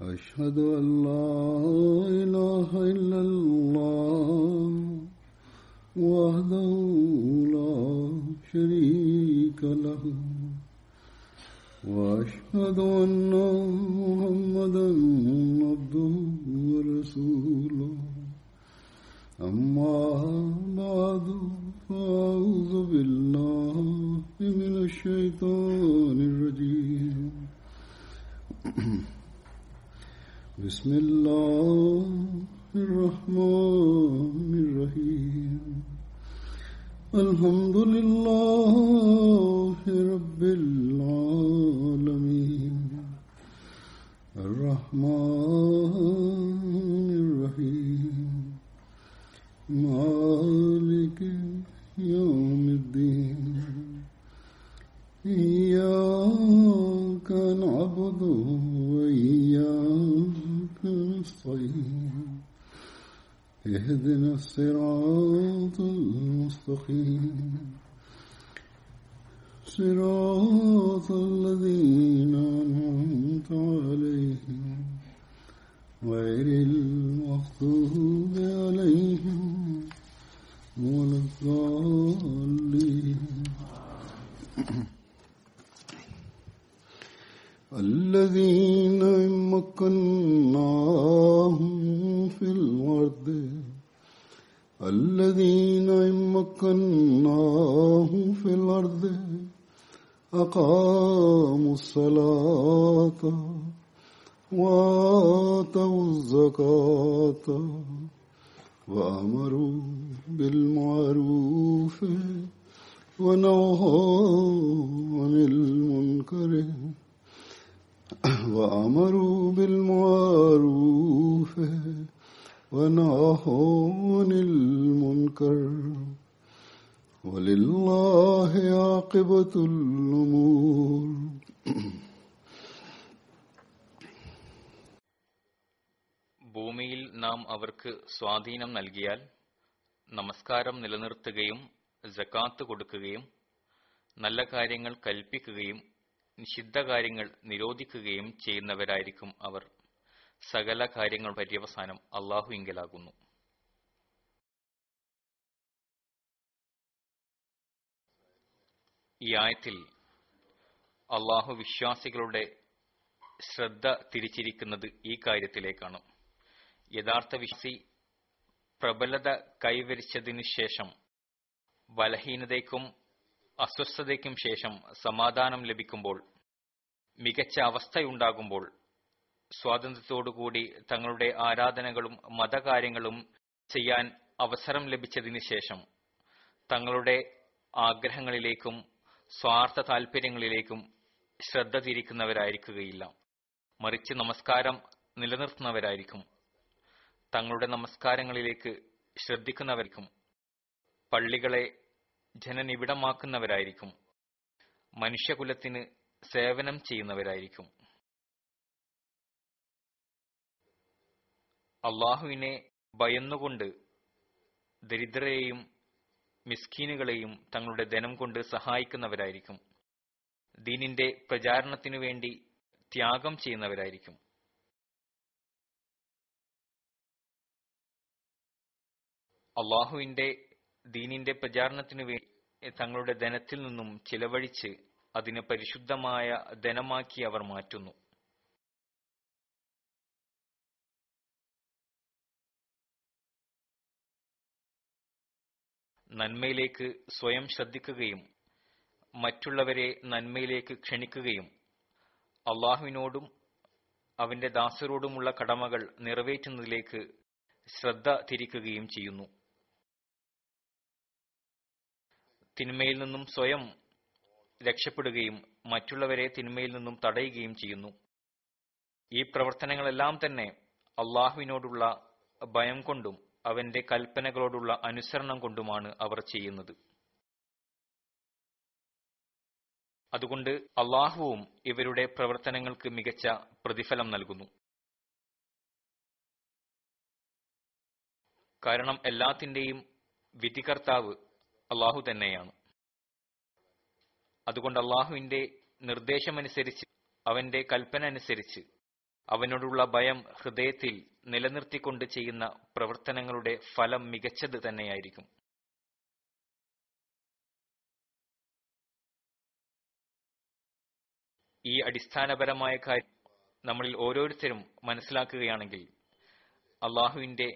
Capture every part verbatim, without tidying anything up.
أشهد أن لا إله إلا الله وحده لا شريك له وأشهد أن محمدا عبده ورسوله أما بعد فأعوذ بالله من الشيطان الرجيم بسم الله الرحمن الرحيم الحمد لله رب العالمين الرحمن الرحيم مالك يوم الدين إياك نعبد وإياك نستعين اهدنا الصراط المستقيم صراط الذين أنعمت عليهم غير المغضوب عليهم ولا الضالين الذين مكناهم في الأرض الذين مكناهم في الأرض أقاموا الصلاة وآتوا الزكاة وأمروا بالمعروف ونهوا عن المنكر وَأَمَرُوا بِالْمَعْرُوفِ وَنَهَوْا عَنِ الْمُنْكَرِ وَلِلَّهِ عَاقِبَةُ الْأُمُورِ ഭൂമിയിൽ നാം അവർക്ക് സ്വാധീനം നൽകിയാൽ നമസ്കാരം നിലനിർത്തുകയും സകാത്ത് കൊടുക്കുകയും നല്ല കാര്യങ്ങൾ കൽപ്പിക്കുകയും നിഷിദ്ധ കാര്യങ്ങൾ നിരോധിക്കുകയും ചെയ്യുന്നവരായിരിക്കും അവർ. സകല കാര്യങ്ങൾ പര്യവസാനം അള്ളാഹുവിങ്കലാകുന്നു. ഈ ആയത്തിൽ അള്ളാഹു വിശ്വാസികളുടെ ശ്രദ്ധ തിരിച്ചിരിക്കുന്നത് ഈ കാര്യത്തിലേക്കാണ്. യഥാർത്ഥ വിശ്വാസി പ്രബലത കൈവരിച്ചതിനു ശേഷം ബലഹീനതയ്ക്കും അസ്വസ്ഥതയ്ക്കും ശേഷം സമാധാനം ലഭിക്കുമ്പോൾ, മികച്ച അവസ്ഥയുണ്ടാകുമ്പോൾ, സ്വാതന്ത്ര്യത്തോടുകൂടി തങ്ങളുടെ ആരാധനകളും മതകാര്യങ്ങളും ചെയ്യാൻ അവസരം ലഭിച്ചതിന് ശേഷം തങ്ങളുടെ ആഗ്രഹങ്ങളിലേക്കും സ്വാർത്ഥ താൽപര്യങ്ങളിലേക്കും ശ്രദ്ധ തിരിക്കുന്നവരായിരിക്കുകയില്ല, മറിച്ച് നമസ്കാരം നിലനിർത്തുന്നവരായിരിക്കും, തങ്ങളുടെ നമസ്കാരങ്ങളിലേക്ക് ശ്രദ്ധിക്കുന്നവർക്കും പള്ളികളെ ജനനിബിഡമാക്കുന്നവരായിരിക്കും, മനുഷ്യകുലത്തിന് സേവനം ചെയ്യുന്നവരായിരിക്കും. അള്ളാഹുവിനെ ഭയന്നുകൊണ്ട് ദരിദ്രരെയും മിസ്കീനുകളെയും തങ്ങളുടെ ധനം കൊണ്ട് സഹായിക്കുന്നവരായിരിക്കും, ദീനിന്റെ പ്രചാരണത്തിനു വേണ്ടി ത്യാഗം ചെയ്യുന്നവരായിരിക്കും. അള്ളാഹുവിന്റെ ദീനിന്റെ പ്രചാരണത്തിനു വേണ്ടി തങ്ങളുടെ ധനത്തിൽ നിന്നും ചിലവഴിച്ച് അതിനെ പരിശുദ്ധമായ ധനമാക്കി അവർ മാറ്റുന്നു. നന്മയിലേക്ക് സ്വയം ശ്രദ്ധിക്കുകയും മറ്റുള്ളവരെ നന്മയിലേക്ക് ക്ഷണിക്കുകയും അള്ളാഹുവിനോടും അവന്റെ ദാസരോടുമുള്ള കടമകൾ നിറവേറ്റുന്നതിലേക്ക് ശ്രദ്ധ തിരിക്കുകയും ചെയ്യുന്നു. തിന്മയിൽ നിന്നും സ്വയം രക്ഷപ്പെടുകയും മറ്റുള്ളവരെ തിന്മയിൽ നിന്നും തടയുകയും ചെയ്യുന്നു. ഈ പ്രവർത്തനങ്ങളെല്ലാം തന്നെ അള്ളാഹുവിനോടുള്ള ഭയം കൊണ്ടും അവന്റെ കൽപ്പനകളോടുള്ള അനുസരണം കൊണ്ടുമാണ് അവർ ചെയ്യുന്നത്. അതുകൊണ്ട് അള്ളാഹുവും ഇവരുടെ പ്രവർത്തനങ്ങൾക്ക് മികച്ച പ്രതിഫലം നൽകുന്നു. കാരണം എല്ലാത്തിന്റെയും വിധികർത്താവ് അള്ളാഹു തന്നെയാണ്. അതുകൊണ്ട് അള്ളാഹുവിന്റെ നിർദ്ദേശമനുസരിച്ച്, അവന്റെ കൽപ്പന അനുസരിച്ച് അവനോടുള്ള ഭയം ഹൃദയത്തിൽ നിലനിർത്തിക്കൊണ്ട് ചെയ്യുന്ന പ്രവർത്തനങ്ങളുടെ ഫലം മികച്ചത് തന്നെയായിരിക്കും. ഈ അടിസ്ഥാനപരമായ കാര്യം നമ്മളിൽ ഓരോരുത്തരും മനസ്സിലാക്കുകയാണെങ്കിൽ അള്ളാഹുവിന്റെ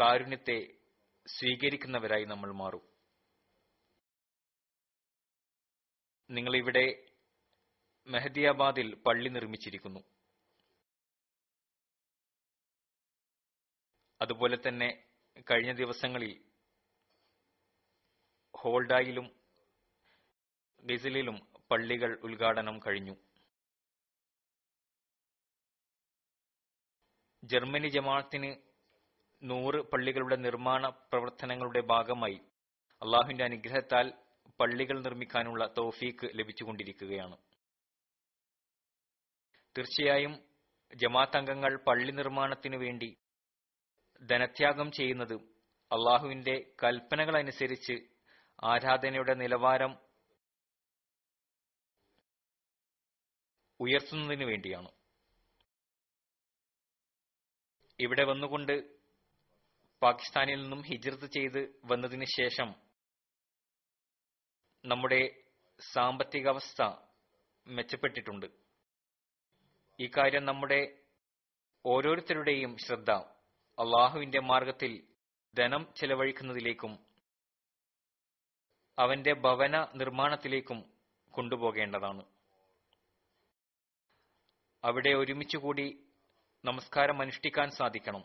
കാരുണ്യത്തെ സ്വീകരിക്കുന്നവരായി നമ്മൾ മാറും. നിങ്ങളിവിടെ മെഹദിയാബാദിൽ പള്ളി നിർമ്മിച്ചിരിക്കുന്നു. അതുപോലെ തന്നെ കഴിഞ്ഞ ദിവസങ്ങളിൽ ഹോൾഡായിലും ഗസലിലും പള്ളികൾ ഉദ്ഘാടനം കഴിഞ്ഞു. ജർമ്മനി ജമാഅത്തിന് നൂറ് പള്ളികളുടെ നിർമ്മാണ പ്രവർത്തനങ്ങളുടെ ഭാഗമായി അള്ളാഹുവിന്റെ അനുഗ്രഹത്താൽ പള്ളികൾ നിർമ്മിക്കാനുള്ള തൗഫീക്ക് ലഭിച്ചുകൊണ്ടിരിക്കുകയാണ്. തീർച്ചയായും ജമാഅത്ത് അംഗങ്ങൾ പള്ളി നിർമ്മാണത്തിനു വേണ്ടി ധനത്യാഗം ചെയ്യുന്നത് അള്ളാഹുവിന്റെ കൽപ്പനകളനുസരിച്ച് ആരാധനയുടെ നിലവാരം ഉയർത്തുന്നതിനു വേണ്ടിയാണ്. ഇവിടെ വന്നുകൊണ്ട് പാകിസ്ഥാനിൽ നിന്നും ഹിജ്റത്ത് ചെയ്ത് വന്നതിന് ശേഷം നമ്മുടെ സാമ്പത്തികാവസ്ഥ മെച്ചപ്പെട്ടിട്ടുണ്ട്. ഈ കാര്യം നമ്മുടെ ഓരോരുത്തരുടെയും ശ്രദ്ധ അള്ളാഹുവിന്റെ മാർഗത്തിൽ ധനം ചെലവഴിക്കുന്നതിലേക്കും അവന്റെ ഭവന നിർമ്മാണത്തിലേക്കും കൊണ്ടുപോകേണ്ടതാണ്. അവിടെ ഒരുമിച്ചുകൂടി നമസ്കാരം അനുഷ്ഠിക്കാൻ സാധിക്കണം.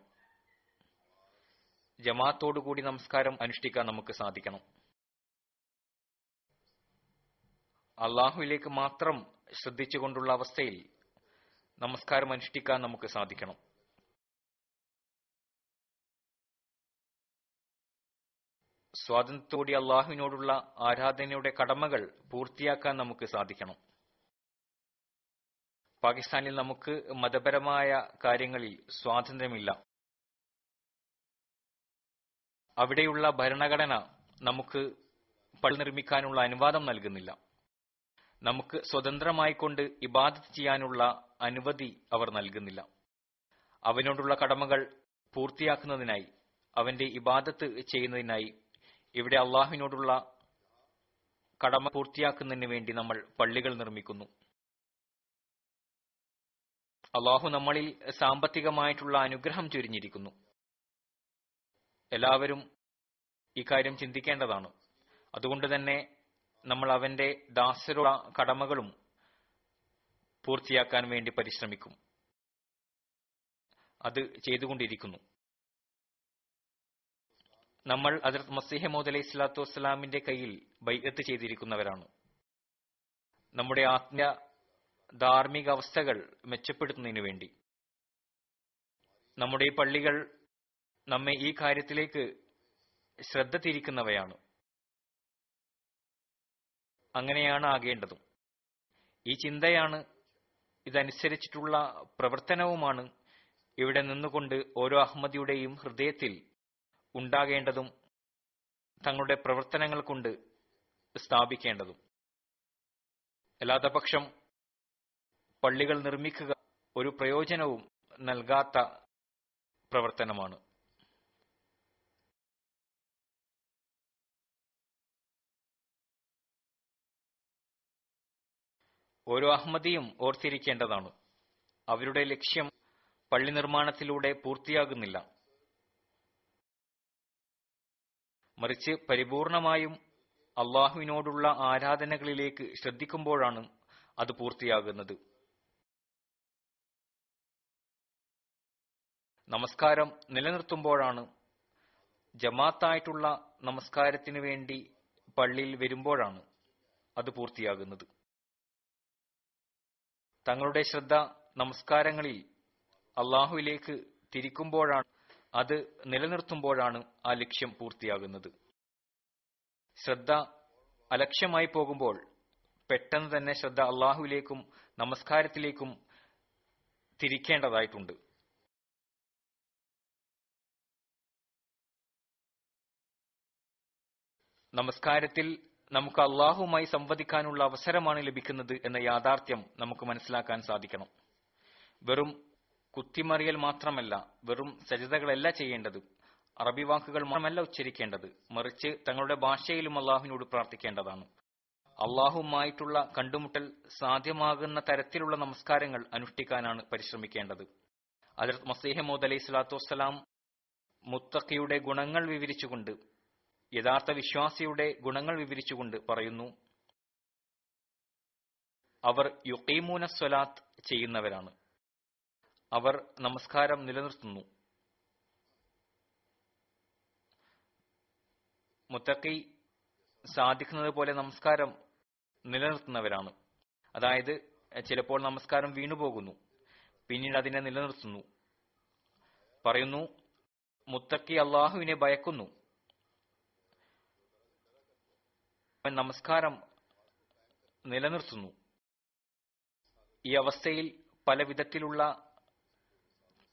ജമാഅത്തോടുകൂടി നമസ്കാരം അനുഷ്ഠിക്കാൻ നമുക്ക് സാധിക്കണം. അള്ളാഹുവിലേക്ക് മാത്രം ശ്രദ്ധിച്ചുകൊണ്ടുള്ള അവസ്ഥയിൽ നമസ്കാരം അനുഷ്ഠിക്കാൻ നമുക്ക് സാധിക്കണം. സ്വാതന്ത്ര്യത്തോടെ അള്ളാഹുവിനോടുള്ള ആരാധനയുടെ കടമകൾ പൂർത്തിയാക്കാൻ നമുക്ക് സാധിക്കണം. പാകിസ്ഥാനിൽ നമുക്ക് മതപരമായ കാര്യങ്ങളിൽ സ്വാതന്ത്ര്യമില്ല. അവിടെയുള്ള ഭരണഘടന നമുക്ക് പള്ളി നിർമ്മിക്കാനുള്ള അനുവാദം നൽകുന്നില്ല. നമുക്ക് സ്വതന്ത്രമായിക്കൊണ്ട് ഇബാദത്ത് ചെയ്യാനുള്ള അനുമതി അവർ നൽകുന്നില്ല. അവനോടുള്ള കടമകൾ പൂർത്തിയാക്കുന്നതിനായി, അവന്റെ ഇബാദത്ത് ചെയ്യുന്നതിനായി, ഇവിടെ അള്ളാഹുവിനോടുള്ള കടമ പൂർത്തിയാക്കുന്നതിന് വേണ്ടി നമ്മൾ പള്ളികൾ നിർമ്മിക്കുന്നു. അള്ളാഹു നമ്മളിൽ സാമ്പത്തികമായിട്ടുള്ള അനുഗ്രഹം ചൊരിഞ്ഞിരിക്കുന്നു. എല്ലാവരും ഇക്കാര്യം ചിന്തിക്കേണ്ടതാണ്. അതുകൊണ്ട് തന്നെ നമ്മൾ അവന്റെ ദാസരുടെ കടമകളും പൂർത്തിയാക്കാൻ വേണ്ടി പരിശ്രമിക്കും. അത് ചെയ്തുകൊണ്ടിരിക്കുന്നു. നമ്മൾ ഹദ്റത്ത് മസീഹ് മൗഊദ് അലൈഹി സ്വലാത്തു വസ്സലാമിന്റെ കയ്യിൽ ബൈഅത്ത് ചെയ്തിരിക്കുന്നവരാണ്. നമ്മുടെ ആത്മീയ ധാർമ്മിക അവസ്ഥകൾ മെച്ചപ്പെടുത്തുന്നതിനു വേണ്ടി നമ്മുടെ ഈ പള്ളികൾ നമ്മെ ഈ കാര്യത്തിലേക്ക് ശ്രദ്ധ തിരിക്കുന്നവയാണ്. അങ്ങനെയാണ് ആകേണ്ടതും. ഈ ചിന്തയാണ്, ഇതനുസരിച്ചിട്ടുള്ള പ്രവർത്തനവുമാണ് ഇവിടെ നിന്നുകൊണ്ട് ഓരോ അഹമ്മദിയുടെയും ഹൃദയത്തിൽ ഉണ്ടാകേണ്ടതും തങ്ങളുടെ പ്രവർത്തനങ്ങൾ കൊണ്ട് സ്ഥാപിക്കേണ്ടതും. അല്ലാത്ത പക്ഷം പള്ളികൾ നിർമ്മിക്കുക ഒരു പ്രയോജനവും നൽകാത്ത പ്രവർത്തനമാണ്. ഓരോ അഹമ്മദിയും ഓർത്തിരിക്കേണ്ടതാണ്, അവരുടെ ലക്ഷ്യം പള്ളി നിർമ്മാണത്തിലൂടെ പൂർത്തിയാകുന്നില്ല, മറിച്ച് പരിപൂർണമായും അള്ളാഹുവിനോടുള്ള ആരാധനകളിലേക്ക് ശ്രദ്ധിക്കുമ്പോഴാണ് അത് പൂർത്തിയാകുന്നത്. നമസ്കാരം നിലനിർത്തുമ്പോഴാണ്, ജമാഅത്തായിട്ടുള്ള നമസ്കാരത്തിന് വേണ്ടി പള്ളിയിൽ വരുമ്പോഴാണ് അത് പൂർത്തിയാകുന്നത്. തങ്ങളുടെ ശ്രദ്ധ നമസ്കാരങ്ങളിൽ അള്ളാഹുവിലേക്ക് തിരിക്കുമ്പോഴാണ്, അത് നിലനിർത്തുമ്പോഴാണ് ആ ലക്ഷ്യം പൂർത്തിയാകുന്നത്. ശ്രദ്ധ അലക്ഷ്യമായി പോകുമ്പോൾ പെട്ടെന്ന് തന്നെ ശ്രദ്ധ അള്ളാഹുവിലേക്കും നമസ്കാരത്തിലേക്കും തിരിക്കേണ്ടതായിട്ടുണ്ട്. നമസ്കാരത്തിൽ നമുക്ക് അള്ളാഹുമായി സംവദിക്കാനുള്ള അവസരമാണ് ലഭിക്കുന്നത് എന്ന യാഥാർത്ഥ്യം നമുക്ക് മനസ്സിലാക്കാൻ സാധിക്കണം. വെറും കുത്തിമറിയൽ മാത്രമല്ല, വെറും സജിദകളല്ല ചെയ്യേണ്ടത്, അറബി വാക്കുകൾ മാത്രമല്ല ഉച്ചരിക്കേണ്ടത്, മറിച്ച് തങ്ങളുടെ ഭാഷയിലും അള്ളാഹുവിനോട് പ്രാർത്ഥിക്കേണ്ടതാണ്. അള്ളാഹുമായിട്ടുള്ള കണ്ടുമുട്ടൽ സാധ്യമാകുന്ന തരത്തിലുള്ള നമസ്കാരങ്ങൾ അനുഷ്ഠിക്കാനാണ് പരിശ്രമിക്കേണ്ടത്. ഹദ്റത്ത് മസീഹ് മൗഊദ് അലൈഹി സ്വലാത്തു വസ്സലാം മുത്തഖിയുടെ ഗുണങ്ങൾ വിവരിച്ചുകൊണ്ട്, യഥാർത്ഥ വിശ്വാസിയുടെ ഗുണങ്ങൾ വിവരിച്ചുകൊണ്ട് പറയുന്നു, അവർ യുഖീമൂന സ്വലാത്ത് ചെയ്യുന്നവരാണ്, അവർ നമസ്കാരം നിലനിർത്തുന്നു. മുത്തഖി സാധിക്കുന്നത് പോലെ നമസ്കാരം നിലനിർത്തുന്നവരാണ്. അതായത് ചിലപ്പോൾ നമസ്കാരം വീണുപോകുന്നു, പിന്നീട് അതിനെ നിലനിർത്തുന്നു. പറയുന്നു, മുത്തഖി അള്ളാഹുവിനെ ഭയക്കുന്നു, നമസ്കാരം നിലനിർത്തുന്നു. ഈ അവസ്ഥയിൽ പല വിധത്തിലുള്ള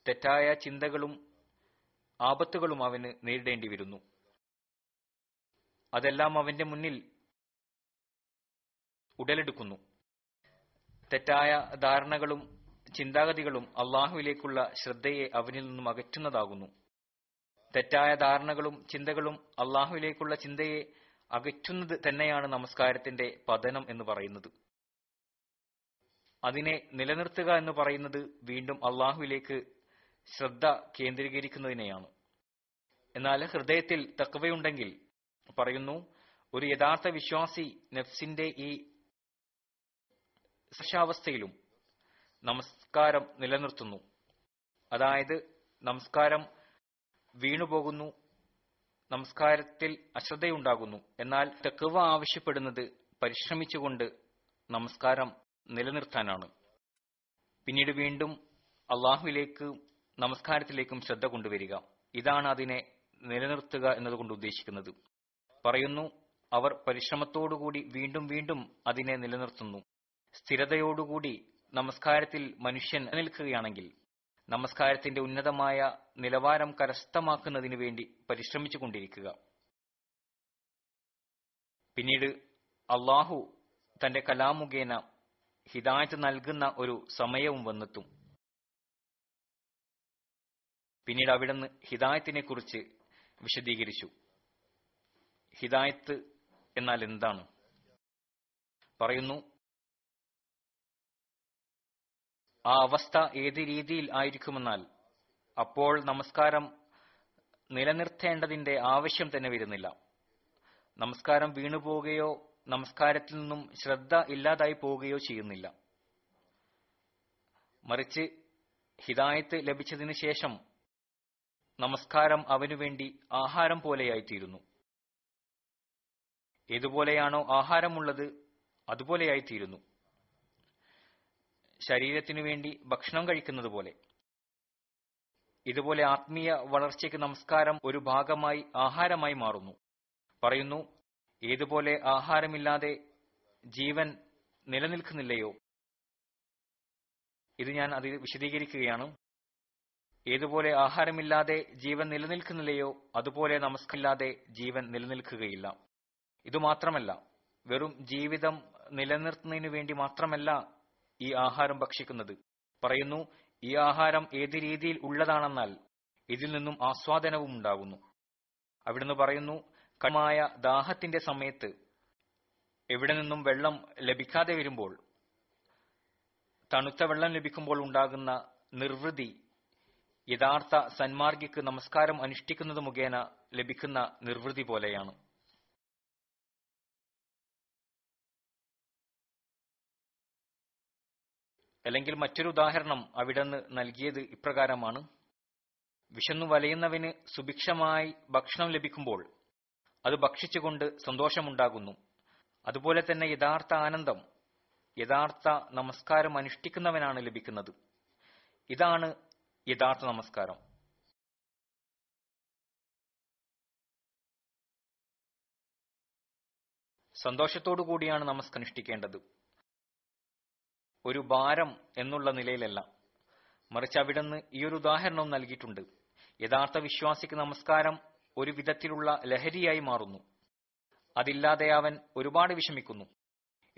തെറ്റായ ചിന്തകളും ആപത്തുകളും അവന് നേരിടേണ്ടി വരുന്നു. അതെല്ലാം അവന്റെ മുന്നിൽ ഉടലെടുക്കുന്നു. തെറ്റായ ധാരണകളും ചിന്താഗതികളും അള്ളാഹുവിലേക്കുള്ള ശ്രദ്ധയെ അവനിൽ നിന്നും അകറ്റുന്നതാകുന്നു. തെറ്റായ ധാരണകളും ചിന്തകളും അള്ളാഹുവിലേക്കുള്ള ചിന്തയെ അകറ്റുന്നത് തന്നെയാണ് നമസ്കാരത്തിന്റെ പതനം എന്ന് പറയുന്നത്. അതിനെ നിലനിർത്തുക എന്ന് പറയുന്നത് വീണ്ടും അള്ളാഹുവിലേക്ക് ശ്രദ്ധ കേന്ദ്രീകരിക്കുന്നതിനെയാണ്. എന്നാൽ ഹൃദയത്തിൽ തഖ്വയുണ്ടെങ്കിൽ, പറയുന്നു, ഒരു യഥാർത്ഥ വിശ്വാസി നഫ്സിന്റെ ഈ ശാവസ്ഥയിലും നമസ്കാരം നിലനിർത്തുന്നു. അതായത് നമസ്കാരം വീണുപോകുന്നു, നമസ്കാരത്തിൽ അശ്രദ്ധയുണ്ടാകുന്നു. എന്നാൽ തഖ്വ ആവശ്യപ്പെടുന്നത് പരിശ്രമിച്ചുകൊണ്ട് നമസ്കാരം നിലനിർത്താനാണ്. പിന്നീട് വീണ്ടും അള്ളാഹുവിലേക്ക് നമസ്കാരത്തിലേക്കും ശ്രദ്ധ കൊണ്ടുവരിക. ഇതാണ് അതിനെ നിലനിർത്തുക എന്നതുകൊണ്ട് ഉദ്ദേശിക്കുന്നത്. പറയുന്നു, അവർ പരിശ്രമത്തോടുകൂടി വീണ്ടും വീണ്ടും അതിനെ നിലനിർത്തുന്നു. സ്ഥിരതയോടുകൂടി നമസ്കാരത്തിൽ മനുഷ്യൻ നിൽക്കുകയാണെങ്കിൽ നമസ്കാരത്തിന്റെ ഉന്നതമായ നിലവാരം കരസ്ഥമാക്കുന്നതിനു വേണ്ടി പരിശ്രമിച്ചു കൊണ്ടിരിക്കുക. പിന്നീട് അള്ളാഹു തന്റെ കലാം മുഖേന ഹിദായത്ത് നൽകുന്ന ഒരു സമയവും വന്നെത്തും. പിന്നീട് അവിടുന്ന് ഹിദായത്തിനെ കുറിച്ച് വിശദീകരിച്ചു. ഹിദായത്ത് എന്നാൽ എന്താണ്? പറയുന്നു, ആ അവസ്ഥ ഏത് രീതിയിൽ ആയിരിക്കുമെന്നാൽ അപ്പോൾ നമസ്കാരം നിലനിർത്തേണ്ടതിന്റെ ആവശ്യം തന്നെ വരുന്നില്ല. നമസ്കാരം വീണുപോവുകയോ നമസ്കാരത്തിൽ നിന്നും ശ്രദ്ധ ഇല്ലാതായി പോവുകയോ ചെയ്യുന്നില്ല. മറിച്ച് ഹിദായത്ത് ലഭിച്ചതിന് ശേഷം നമസ്കാരം അവനുവേണ്ടി ആഹാരം പോലെയായിത്തീരുന്നു. ഏതുപോലെയാണോ ആഹാരമുള്ളത് അതുപോലെയായിത്തീരുന്നു. ശരീരത്തിനു വേണ്ടി ഭക്ഷണം കഴിക്കുന്നത് പോലെ. ഇതുപോലെ ആത്മീയ വളർച്ചയ്ക്ക് നമസ്കാരം ഒരു ഭാഗമായി, ആഹാരമായി മാറുന്നു. പറയുന്നു, ഏതുപോലെ ആഹാരമില്ലാതെ ജീവൻ നിലനിൽക്കുന്നില്ലയോ, ഇത് ഞാൻ അതിൽ വിശദീകരിക്കുകയാണ്. ഏതുപോലെ ആഹാരമില്ലാതെ ജീവൻ നിലനിൽക്കുന്നില്ലയോ അതുപോലെ നമസ്കാരമില്ലാതെ ജീവൻ നിലനിൽക്കുകയില്ല. ഇതുമാത്രമല്ല, വെറും ജീവിതം നിലനിർത്തുന്നതിനു വേണ്ടി മാത്രമല്ല ഈ ആഹാരം ഭക്ഷിക്കുന്നത്. പറയുന്നു, ഈ ആഹാരം ഏത് രീതിയിൽ ഉള്ളതാണെന്നാൽ ഇതിൽ നിന്നും ആസ്വാദനവും ഉണ്ടാകുന്നു. അവിടുന്ന് പറയുന്നു, കഠിനമായ ദാഹത്തിന്റെ സമയത്ത് എവിടെ നിന്നും വെള്ളം ലഭിക്കാതെ വരുമ്പോൾ, തണുത്ത വെള്ളം ലഭിക്കുമ്പോൾ ഉണ്ടാകുന്ന നിർവൃതി യഥാർത്ഥ സന്മാർഗിക്ക് നമസ്കാരം അനുഷ്ഠിക്കുന്നത് മുഖേന ലഭിക്കുന്ന നിർവൃതി പോലെയാണ്. അല്ലെങ്കിൽ മറ്റൊരു ഉദാഹരണം അവിടുന്ന് നൽകിയത് ഇപ്രകാരമാണ്: വിശന്നു വലയുന്നവന് സുഭിക്ഷമായി ഭക്ഷണം ലഭിക്കുമ്പോൾ അത് ഭക്ഷിച്ചുകൊണ്ട് സന്തോഷമുണ്ടാകുന്നു. അതുപോലെ തന്നെ യഥാർത്ഥ ആനന്ദം യഥാർത്ഥ നമസ്കാരം അനുഷ്ഠിക്കുന്നവനാണ് ലഭിക്കുന്നത്. ഇതാണ് യഥാർത്ഥ നമസ്കാരം. സന്തോഷത്തോടു കൂടിയാണ് നമസ്കാരം അനുഷ്ഠിക്കേണ്ടത്, ഒരു ഭാരം എന്നുള്ള നിലയിലല്ല. മറിച്ച് അവിടുന്ന് ഈ ഒരു ഉദാഹരണവും നൽകിയിട്ടുണ്ട്. യഥാർത്ഥ വിശ്വാസിക്ക് നമസ്കാരം ഒരു വിധത്തിലുള്ള ലഹരിയായി മാറുന്നു. അതില്ലാതെ അവൻ ഒരുപാട് വിഷമിക്കുന്നു.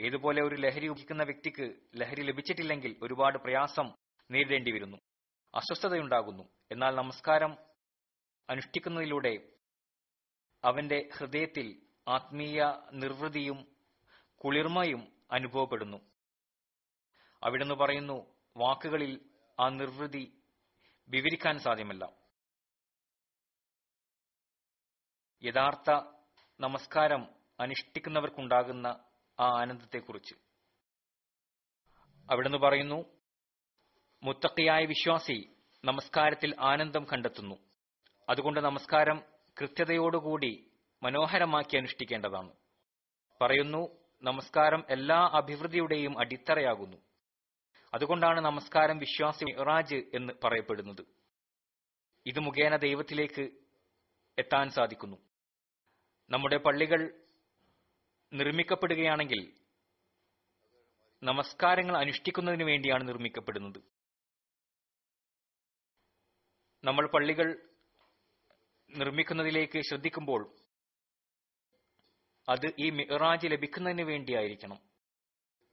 ഏതുപോലെ ഒരു ലഹരി ഉപയോഗിക്കുന്ന വ്യക്തിക്ക് ലഹരി ലഭിച്ചിട്ടില്ലെങ്കിൽ ഒരുപാട് പ്രയാസം നേരിടേണ്ടി വരുന്നു. അസ്വസ്ഥതയുണ്ടാകുന്നു. എന്നാൽ നമസ്കാരം അനുഷ്ഠിക്കുന്നതിലൂടെ അവന്റെ ഹൃദയത്തിൽ ആത്മീയ നിർവൃതിയും കുളിർമയും അനുഭവപ്പെടുന്നു. അവിടുന്ന് പറയുന്നു, വാക്കുകളിൽ ആ നിർവൃതി വിവരിക്കാൻ സാധ്യമല്ല. യഥാർത്ഥ നമസ്കാരം അനുഷ്ഠിക്കുന്നവർക്കുണ്ടാകുന്ന ആ ആനന്ദത്തെക്കുറിച്ച് അവിടുന്ന് പറയുന്നു, മുത്തഖിയായ വിശ്വാസി നമസ്കാരത്തിൽ ആനന്ദം കണ്ടെത്തുന്നു. അതുകൊണ്ട് നമസ്കാരം കൃത്യതയോടുകൂടി മനോഹരമാക്കി അനുഷ്ഠിക്കേണ്ടതാണ്. പറയുന്നു, നമസ്കാരം എല്ലാ അഭിവൃദ്ധിയുടെയും അടിത്തറയാകുന്നു. അതുകൊണ്ടാണ് നമസ്കാരം വിശ്വാസി മിഅ്റാജ് എന്ന് പറയപ്പെടുന്നത്. ഇത് മുഖേന ദൈവത്തിലേക്ക് എത്താൻ സാധിക്കുന്നു. നമ്മുടെ പള്ളികൾ നിർമ്മിക്കപ്പെടുകയാണെങ്കിൽ നമസ്കാരങ്ങൾ അനുഷ്ഠിക്കുന്നതിന് വേണ്ടിയാണ് നിർമ്മിക്കപ്പെടുന്നത്. നമ്മൾ പള്ളികൾ നിർമ്മിക്കുന്നതിലേക്ക് ശ്രദ്ധിക്കുമ്പോൾ അത് ഈ മിഅ്റാജ് ലഭിക്കുന്നതിന് വേണ്ടിയായിരിക്കണം.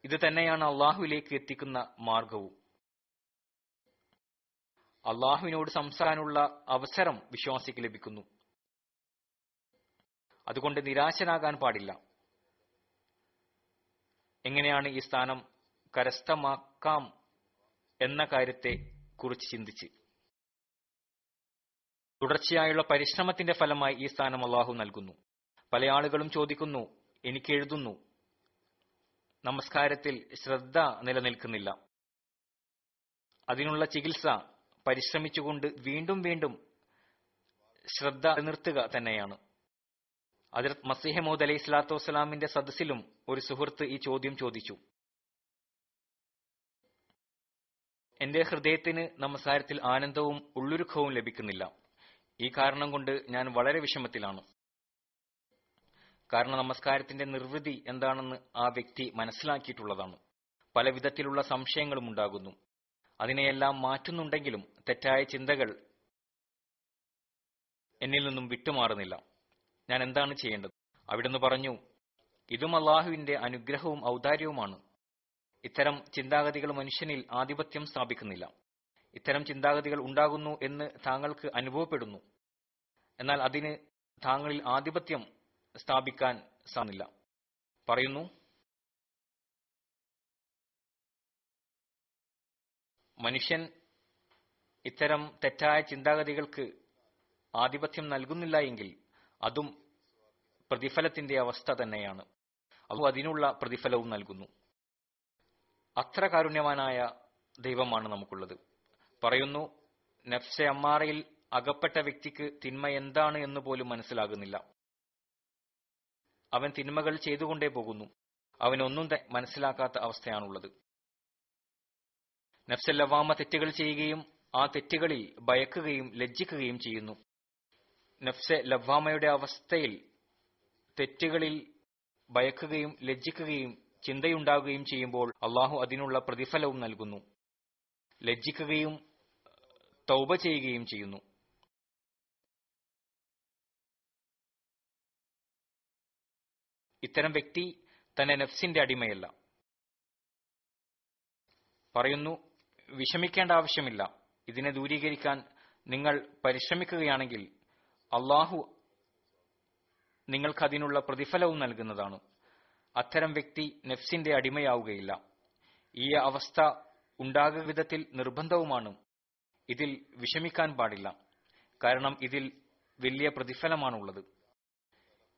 ഇത് തന്നെയാണ് അള്ളാഹുവിലേക്ക് എത്തിക്കുന്ന മാർഗവും. അള്ളാഹുവിനോട് സംസാരമുള്ള അവസരം വിശ്വാസിക്ക് ലഭിക്കുന്നു. അതുകൊണ്ട് നിരാശനാകാൻ പാടില്ല. എങ്ങനെയാണ് ഈ സ്ഥാനം കരസ്ഥമാക്കാം എന്ന കാര്യത്തെ കുറിച്ച് ചിന്തിച്ച് തുടർച്ചയായുള്ള പരിശ്രമത്തിന്റെ ഫലമായി ഈ സ്ഥാനം അള്ളാഹു നൽകുന്നു. പല ആളുകളും ചോദിക്കുന്നു, എനിക്ക് എഴുതുന്നു, നമസ്കാരത്തിൽ ശ്രദ്ധ നിലനിൽക്കുന്നില്ല. അതിനുള്ള ചികിത്സ പരിശ്രമിച്ചുകൊണ്ട് വീണ്ടും വീണ്ടും ശ്രദ്ധ നിർത്തുക തന്നെയാണ്. ഹദ്റത്ത് മസീഹ് മൗഊദ് അലൈഹി സ്വലാത്തു വസ്സലാമിന്റെ സദസ്സിലും ഒരു സുഹൃത്ത് ഈ ചോദ്യം ചോദിച്ചു, എന്റെ ഹൃദയത്തിന് നമസ്കാരത്തിൽ ആനന്ദവും ഉള്ളുരുക്കവും ലഭിക്കുന്നില്ല. ഈ കാരണം കൊണ്ട് ഞാൻ വളരെ വിഷമത്തിലാണ്. കാരണം നമസ്കാരത്തിന്റെ നിർവൃതി എന്താണെന്ന് ആ വ്യക്തി മനസ്സിലാക്കിയിട്ടുള്ളതാണ്. പല വിധത്തിലുള്ള സംശയങ്ങളും ഉണ്ടാകുന്നു. അതിനെയെല്ലാം മാറ്റുന്നുണ്ടെങ്കിലും തെറ്റായ ചിന്തകൾ എന്നിൽ നിന്നും വിട്ടുമാറുന്നില്ല. ഞാൻ എന്താണ് ചെയ്യേണ്ടത്? അവിടുന്ന് പറഞ്ഞു, ഇതും അള്ളാഹുവിന്റെ അനുഗ്രഹവും ഔദാര്യവുമാണ്. ഇത്തരം ചിന്താഗതികൾ മനുഷ്യനിൽ ആധിപത്യം സ്ഥാപിക്കുന്നില്ല. ഇത്തരം ചിന്താഗതികൾ ഉണ്ടാകുന്നു എന്ന് താങ്കൾക്ക് അനുഭവപ്പെടുന്നു. എന്നാൽ അതിന് താങ്കളിൽ ആധിപത്യം സ്ഥാപിക്കാൻ സാധിക്കില്ല. പറയുന്നു, മനുഷ്യൻ ഇത്തരം തെറ്റായ ചിന്താഗതികൾക്ക് ആധിപത്യം നൽകുന്നില്ല എങ്കിൽ അതും പ്രതിഫലത്തിന്റെ അവസ്ഥ തന്നെയാണ്. അത് അതിനുള്ള പ്രതിഫലവും നൽകുന്നു. അത്ര കാരുണ്യവാനായ ദൈവമാണ് നമുക്കുള്ളത്. പറയുന്നു, നഫ്സെ അമ്മാറയിൽ അകപ്പെട്ട വ്യക്തിക്ക് തിന്മ എന്താണ് എന്ന് പോലും മനസ്സിലാകുന്നില്ല. അവൻ തിന്മകൾ ചെയ്തുകൊണ്ടേ പോകുന്നു. അവനൊന്നും മനസ്സിലാക്കാത്ത അവസ്ഥയാണുള്ളത്. നഫ്സൽ ലവാമ തെറ്റുകൾ ചെയ്യുകയും ആ തെറ്റുകളിൽ ഭയക്കുകയും ലജ്ജിക്കുകയും ചെയ്യുന്നു. നഫ്സെ ലവാമയുടെ അവസ്ഥയിൽ തെറ്റുകളിൽ ഭയക്കുകയും ലജ്ജിക്കുകയും ചിന്തയുണ്ടാകുകയും ചെയ്യുമ്പോൾ അള്ളാഹു അതിനുള്ള പ്രതിഫലവും നൽകുന്നു. ലജ്ജിക്കുകയും തൗബ ചെയ്യുകയും ചെയ്യുന്നു. ഇത്തരം വ്യക്തി തന്റെ നഫ്സിന്റെ അടിമയല്ല. പറയുന്നു, വിഷമിക്കേണ്ട ആവശ്യമില്ല. ഇതിനെ ദൂരീകരിക്കാൻ നിങ്ങൾ പരിശ്രമിക്കുകയാണെങ്കിൽ അള്ളാഹു നിങ്ങൾക്കതിനുള്ള പ്രതിഫലവും നൽകുന്നതാണ്. അത്തരം വ്യക്തി നഫ്സിന്റെ അടിമയാവുകയില്ല. ഈ അവസ്ഥ ഉണ്ടാകുക വിധത്തിൽ നിർബന്ധവുമാണ്. ഇതിൽ വിഷമിക്കാൻ പാടില്ല. കാരണം ഇതിൽ വലിയ പ്രതിഫലമാണുള്ളത്.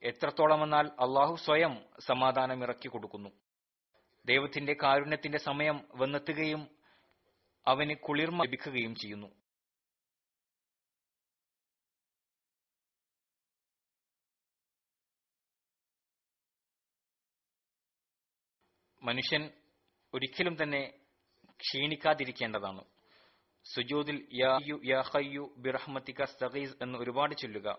എത്രത്തോളമെന്നാൽ അള്ളാഹു സ്വയം സമാധാനം ഇറക്കി കൊടുക്കുന്നു. ദൈവത്തിന്റെ കാരുണ്യത്തിന്റെ സമയം വന്നെത്തുകയും അവന് കുളിർമ ലഭിക്കുകയും ചെയ്യുന്നു. മനുഷ്യൻ ഒരിക്കലും തന്നെ ക്ഷീണിക്കാതിരിക്കേണ്ടതാണ്. സുജൂദിൽ യാ ഹയ്യു യാ ഹയ്യു ബിറഹ്മതിക അസ്തഗീസ് എന്ന് ഒരുപാട് ചൊല്ലുക.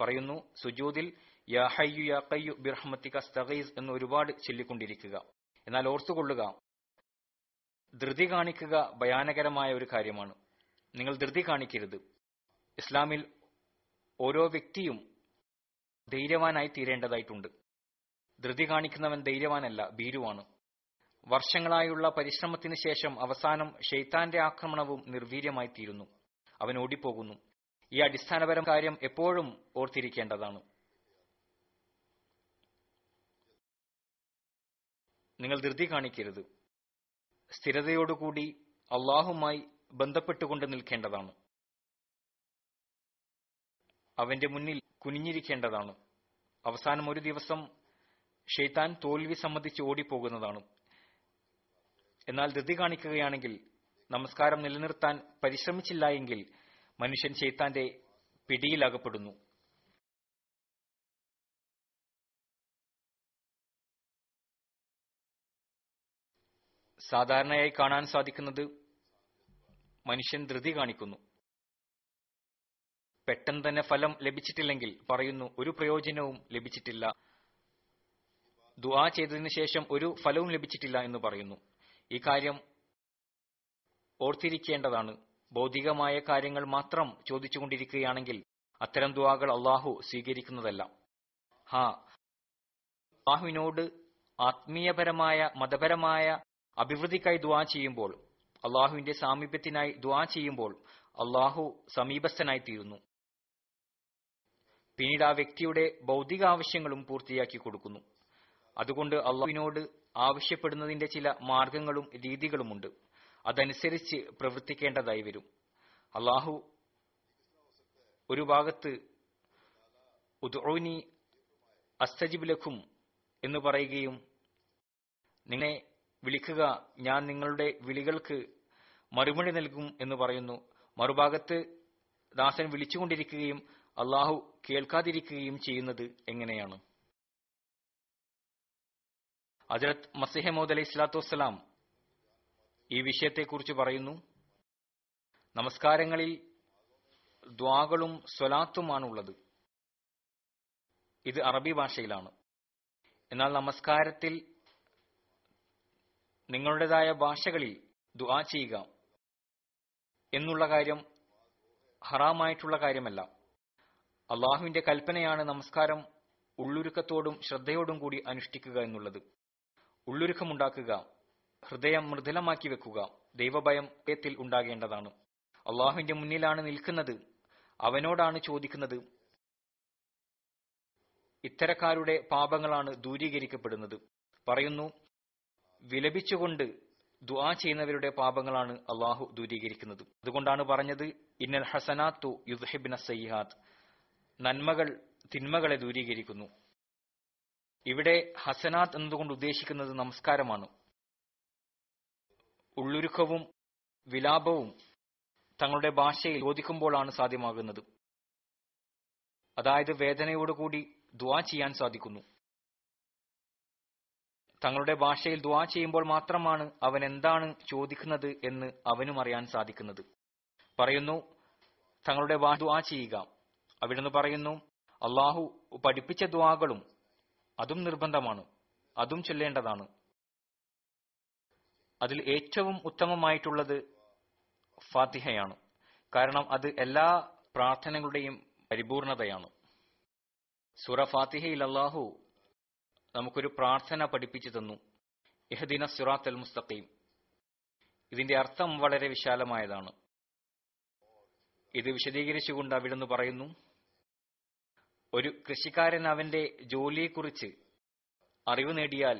പറയുന്നു, സുജൂദിൽ യാ ഹയ്യു യാ ഖയ്യു ബിറഹ്മതിക അസ്തഗീസ് എന്ന് ഒരുപാട് ചൊല്ലിക്കൊണ്ടിരിക്കുക. എന്നാൽ ഓർത്തുകൊള്ളുക, ധൃതി കാണിക്കുക ഭയാനകരമായ ഒരു കാര്യമാണ്. നിങ്ങൾ ധൃതി കാണിക്കരുത്. ഇസ്ലാമിൽ ഓരോ വ്യക്തിയും ധൈര്യവാനായി തീരേണ്ടതായിട്ടുണ്ട്. ധൃതി കാണിക്കുന്നവൻ ധൈര്യവാനല്ല, ഭീരുവാണ്. വർഷങ്ങളായുള്ള പരിശ്രമത്തിന് ശേഷം അവസാനം ഷെയ്ത്താന്റെ ആക്രമണവും നിർവീര്യമായി തീരുന്നു. അവൻ ഓടിപ്പോകുന്നു. ഈ അടിസ്ഥാനപരമായ കാര്യം എപ്പോഴും ഓർത്തിരിക്കേണ്ടതാണ്. നിങ്ങൾ ധൃതി കാണിക്കരുത്. സ്ഥിരതയോടുകൂടി അള്ളാഹുമായി ബന്ധപ്പെട്ടുകൊണ്ട് നിൽക്കേണ്ടതാണ്. അവന്റെ മുന്നിൽ കുനിഞ്ഞിരിക്കേണ്ടതാണ്. അവസാനം ഒരു ദിവസം ഷെയ്ത്താൻ തോൽവി സമ്മതിച്ച് ഓടിപ്പോകുന്നതാണ്. എന്നാൽ ധൃതി കാണിക്കുകയാണെങ്കിൽ, നമസ്കാരം നിലനിർത്താൻ പരിശ്രമിച്ചില്ല എങ്കിൽ മനുഷ്യൻ ഷെയ്ത്താന്റെ പിടിയിലകപ്പെടുന്നു. സാധാരണയായി കാണാൻ സാധിക്കുന്നത്, മനുഷ്യൻ ധൃതി കാണിക്കുന്നു. പെട്ടെന്ന് തന്നെ ഫലം ലഭിച്ചിട്ടില്ലെങ്കിൽ പറയുന്നു, ഒരു പ്രയോജനവും ലഭിച്ചിട്ടില്ല, ദുആ ചെയ്തതിനു ശേഷം ഒരു ഫലവും ലഭിച്ചിട്ടില്ല എന്ന് പറയുന്നു. ഈ കാര്യം ഓർത്തിരിക്കേണ്ടതാണ്. ഭൗതികമായ കാര്യങ്ങൾ മാത്രം ചോദിച്ചുകൊണ്ടിരിക്കുകയാണെങ്കിൽ അത്തരം ദുആകൾ അള്ളാഹു സ്വീകരിക്കുന്നതല്ല. ഹാ, അള്ളാഹുവിനോട് ആത്മീയപരമായ മതപരമായ അഭിവൃദ്ധിക്കായി ദുആ ചെയ്യുമ്പോൾ, അള്ളാഹുവിന്റെ സാമീപ്യത്തിനായി ദുആ ചെയ്യുമ്പോൾ അള്ളാഹു സമീപസ്ഥനായി തീരുന്നു. പിന്നീട് ആ വ്യക്തിയുടെ ഭൗതിക ആവശ്യങ്ങളും പൂർത്തിയാക്കി കൊടുക്കുന്നു. അതുകൊണ്ട് അള്ളാഹുവിനോട് ആവശ്യപ്പെടുന്നതിന്റെ ചില മാർഗങ്ങളും രീതികളുമുണ്ട്. അതനുസരിച്ച് പ്രവർത്തിക്കേണ്ടതായി വരും. അള്ളാഹു ഒരു ഭാഗത്ത് ഉദ്ഊനി അസ്തജിബ് ലക്കും എന്ന് പറയുകയും, നിങ്ങളെ വിളിക്കുക, ഞാൻ നിങ്ങളുടെ വിളികൾക്ക് മറുപടി നൽകും എന്ന് പറയുന്നു. മറുഭാഗത്ത് ദാസൻ വിളിച്ചുകൊണ്ടിരിക്കുകയും അള്ളാഹു കേൾക്കാതിരിക്കുകയും ചെയ്യുന്നത് എങ്ങനെയാണ്? ഹദ്റത്ത് മസീഹ് മൗഊദ് അലൈഹി സ്വലാത്തു വസ്സലാം ഈ വിഷയത്തെക്കുറിച്ച് പറയുന്നു, നമസ്കാരങ്ങളിൽ ദ്വാകളും സ്വലാത്തുമാണുള്ളത്. ഇത് അറബി ഭാഷയിലാണ്. എന്നാൽ നമസ്കാരത്തിൽ നിങ്ങളുടേതായ ഭാഷകളിൽ ദുആ ചെയ്യുക എന്നുള്ള കാര്യം ഹറാമായിട്ടുള്ള കാര്യമല്ല. അള്ളാഹുവിന്റെ കൽപ്പനയാണ് നമസ്കാരം ഉള്ളുരുക്കത്തോടും ശ്രദ്ധയോടും കൂടി അനുഷ്ഠിക്കുക എന്നുള്ളത്. ഉള്ളുരുക്കമുണ്ടാക്കുക, ഹൃദയം മൃദുലമാക്കി വെക്കുക, ദൈവഭയം ഹൃദയത്തിൽ ഉണ്ടാകേണ്ടതാണ്. അള്ളാഹുവിന്റെ മുന്നിലാണ് നിൽക്കുന്നത്, അവനോടാണ് ചോദിക്കുന്നത്. ഇത്തരക്കാരുടെ പാപങ്ങളാണ് ദൂരീകരിക്കപ്പെടുന്നത്. പറയുന്നു, വിലപിച്ചുകൊണ്ട് ദുആ ചെയ്യുന്നവരുടെ പാപങ്ങളാണ് അള്ളാഹു ദൂരീകരിക്കുന്നത്. അതുകൊണ്ടാണ് പറഞ്ഞത്, ഇന്നൽ ഹസനാത്തു യുദ്ഹിബ്ന സയ്യാത്ത്, നന്മകൾ തിന്മകളെ ദൂരീകരിക്കുന്നു. ഇവിടെ ഹസനാത്ത് എന്നതുകൊണ്ട് ഉദ്ദേശിക്കുന്നത് നമസ്കാരമാണ്. ഉള്ളുരുക്കവും വിലാപവും തങ്ങളുടെ ഭാഷയിൽ ചോദിക്കുമ്പോഴാണ് സാധ്യമാകുന്നത്. അതായത് വേദനയോടുകൂടി ദുആ ചെയ്യാൻ സാധിക്കുന്നു. തങ്ങളുടെ ഭാഷയിൽ ദുആ ചെയ്യുമ്പോൾ മാത്രമാണ് അവൻ എന്താണ് ചോദിക്കുന്നത് എന്ന് അവനും അറിയാൻ സാധിക്കുന്നത്. പറയുന്നു, തങ്ങളുടെ ഭാഷ ദുആ ചെയ്യുക. അവിടുന്ന് പറയുന്നു, അള്ളാഹു പഠിപ്പിച്ച ദുആകളും അതും നിർബന്ധമാണ്, അതും ചൊല്ലേണ്ടതാണ്. അതിൽ ഏറ്റവും ഉത്തമമായിട്ടുള്ളത് ഫാത്തിഹയാണ്. കാരണം അത് എല്ലാ പ്രാർത്ഥനകളുടെയും പരിപൂർണതയാണ്. സൂറ ഫാത്തിഹയിൽ അള്ളാഹു നമുക്കൊരു പ്രാർത്ഥന പഠിപ്പിച്ചു തന്നു, ഇഹ്ദിന സിറാത്തൽ മുസ്തഖീം. ഇതിന്റെ അർത്ഥം വളരെ വിശാലമായതാണ്. ഇത് വിശദീകരിച്ചുകൊണ്ട് അവിടുന്ന് പറയുന്നു, ഒരു കൃഷിക്കാരൻ അവന്റെ ജോലിയെക്കുറിച്ച് അറിവ് നേടിയാൽ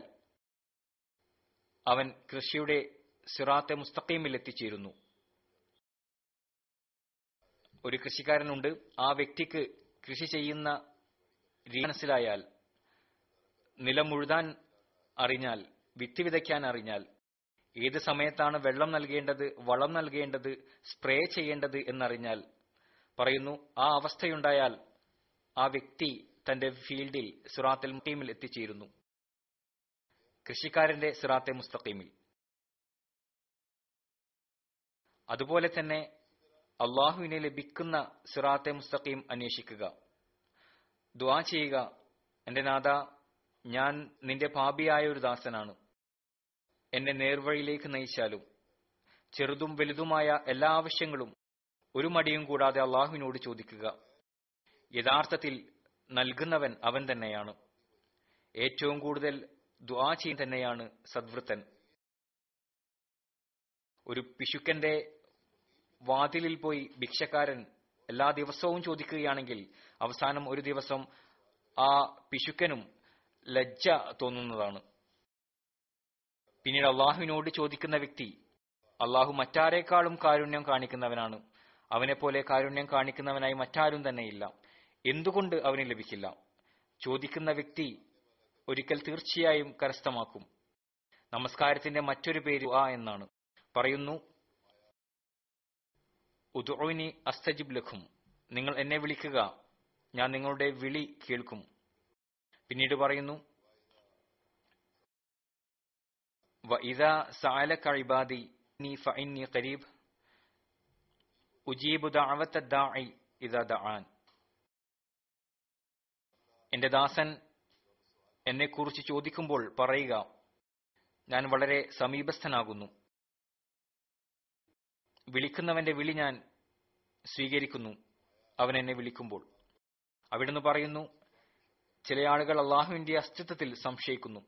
അവൻ കൃഷിയുടെ സിറാത്തെ മുസ്തഖീമിൽ എത്തിച്ചേരുന്നു. ഒരു കൃഷിക്കാരനുണ്ട്, ആ വ്യക്തിക്ക് കൃഷി ചെയ്യുന്ന രീതി മനസ്സിലായാൽ, നിലം ഉഴുതാൻ അറിഞ്ഞാൽ, വിത്ത് വിതയ്ക്കാൻ അറിഞ്ഞാൽ, ഏത് സമയത്താണ് വെള്ളം നൽകേണ്ടത്, വളം നൽകേണ്ടത്, സ്പ്രേ ചെയ്യേണ്ടത് എന്നറിഞ്ഞാൽ, പറയുന്നു, ആ അവസ്ഥയുണ്ടായാൽ ആ വ്യക്തി തന്റെ ഫീൽഡിൽ സിറാത്തുൽ മുസ്തഖീമിൽ എത്തിച്ചേരുന്നു. കൃഷിക്കാരന്റെ സിറാത്തെ മുസ്തഖീമിൽ. അതുപോലെ തന്നെ അള്ളാഹുവിനെ ലഭിക്കുന്ന സിറാത്തെ മുസ്തഖീം അന്വേഷിക്കുക. ദുആ ചെയ്യുക, എന്റെ നാഥ, ഞാൻ നിന്റെ പാപിയായ ഒരു ദാസനാണ്, എന്നെ നേർവഴിയിലേക്ക് നയിച്ചാലും. ചെറുതും വലുതുമായ എല്ലാ ആവശ്യങ്ങളും ഒരു മടിയും കൂടാതെ അള്ളാഹുവിനോട് ചോദിക്കുക. യഥാർത്ഥത്തിൽ നൽകുന്നവൻ അവൻ തന്നെയാണ്. ഏറ്റവും കൂടുതൽ ദുആ ചെയ്യുന്നവൻ തന്നെയാണ് സദ്വൃത്തൻ, ഒരു പിശുക്കന്റെ വാതിലിൽ പോയി ഭിക്ഷക്കാരൻ എല്ലാ ദിവസവും ചോദിക്കുകയാണെങ്കിൽ അവസാനം ഒരു ദിവസം ആ പിശുക്കനും ലജ്ജ തോന്നുന്നതാണ്. പിന്നീട് അള്ളാഹുവിനോട് ചോദിക്കുന്ന വ്യക്തി അള്ളാഹു മറ്റാരേക്കാളും കാരുണ്യം കാണിക്കുന്നവനാണ്, അവനെപ്പോലെ കാരുണ്യം കാണിക്കുന്നവനായി മറ്റാരും തന്നെയില്ല, എന്തുകൊണ്ട് അവന് ലഭിക്കില്ല? ചോദിക്കുന്ന വ്യക്തി ഒരിക്കൽ തീർച്ചയായും കരസ്ഥമാക്കും. നമസ്കാരത്തിന്റെ മറ്റൊരു പേര് ആ എന്നാണ്. പറയുന്നു, ഉദ്ഉനി അസ്തജിബ് ലഖും, നിങ്ങൾ എന്നെ വിളിക്കുക, ഞാൻ നിങ്ങളുടെ വിളി കേൾക്കും. പിന്നീട് പറയുന്നു, വഇദാ സഅലക ഇബാദി നീ ഫഇന്നി ഖരീബ് ഉജീബു ദഅവത ദാഇ ഇദാ ദഅൻ. എന്റെ ദാസൻ എന്നെക്കുറിച്ച് ചോദിക്കുമ്പോൾ പറയുക, ഞാൻ വളരെ സമീപസ്ഥനാകുന്നു, വിളിക്കുന്നവന്റെ വിളി ഞാൻ സ്വീകരിക്കുന്നു അവൻ എന്നെ വിളിക്കുമ്പോൾ. അവിടുന്ന് പറയുന്നു, ചില ആളുകൾ അള്ളാഹുവിന്റെ അസ്തിത്വത്തിൽ സംശയിക്കുന്നു,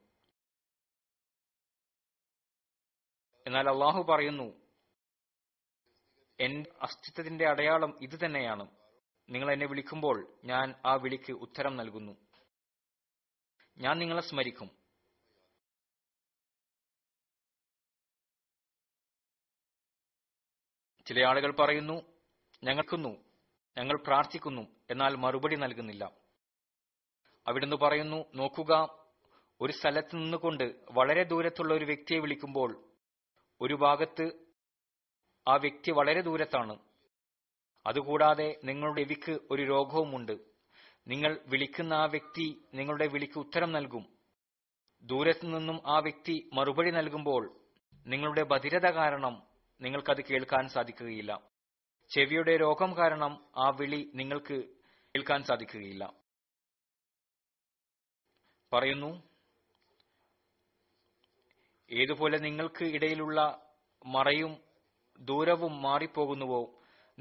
എന്നാൽ അള്ളാഹു പറയുന്നു, എന്റെ അസ്തിത്വത്തിന്റെ അടയാളം ഇത് തന്നെയാണ്, നിങ്ങൾ എന്നെ വിളിക്കുമ്പോൾ ഞാൻ ആ വിളിക്ക് ഉത്തരം നൽകുന്നു, ഞാൻ നിങ്ങളെ സ്മരിക്കും. ചില ആളുകൾ പറയുന്നു, ഞങ്ങൾക്കുന്നു ഞങ്ങൾ പ്രാർത്ഥിക്കുന്നു, എന്നാൽ മറുപടി നൽകുന്നില്ല. അവിടുന്ന് പറയുന്നു, നോക്കുക, ഒരു സ്ഥലത്ത് നിന്നുകൊണ്ട് വളരെ ദൂരത്തുള്ള ഒരു വ്യക്തിയെ വിളിക്കുമ്പോൾ ഒരു ഭാഗത്ത് ആ വ്യക്തി വളരെ ദൂരത്താണ്, അതുകൂടാതെ നിങ്ങളുടെ ചെവിക്ക് ഒരു രോഗവുമുണ്ട്, നിങ്ങൾ വിളിക്കുന്ന ആ വ്യക്തി നിങ്ങളുടെ വിളിക്ക് ഉത്തരം നൽകും. ദൂരത്തു നിന്നും ആ വ്യക്തി മറുപടി നൽകുമ്പോൾ നിങ്ങളുടെ ബധിരത കാരണം നിങ്ങൾക്കത് കേൾക്കാൻ സാധിക്കുകയില്ല, ചെവിയുടെ രോഗം കാരണം ആ വിളി നിങ്ങൾക്ക് കേൾക്കാൻ സാധിക്കുകയില്ല. പറയുന്നു, ഏതുപോലെ നിങ്ങൾക്ക് ഇടയിലുള്ള മറയും ദൂരവും മാറിപ്പോകുന്നുവോ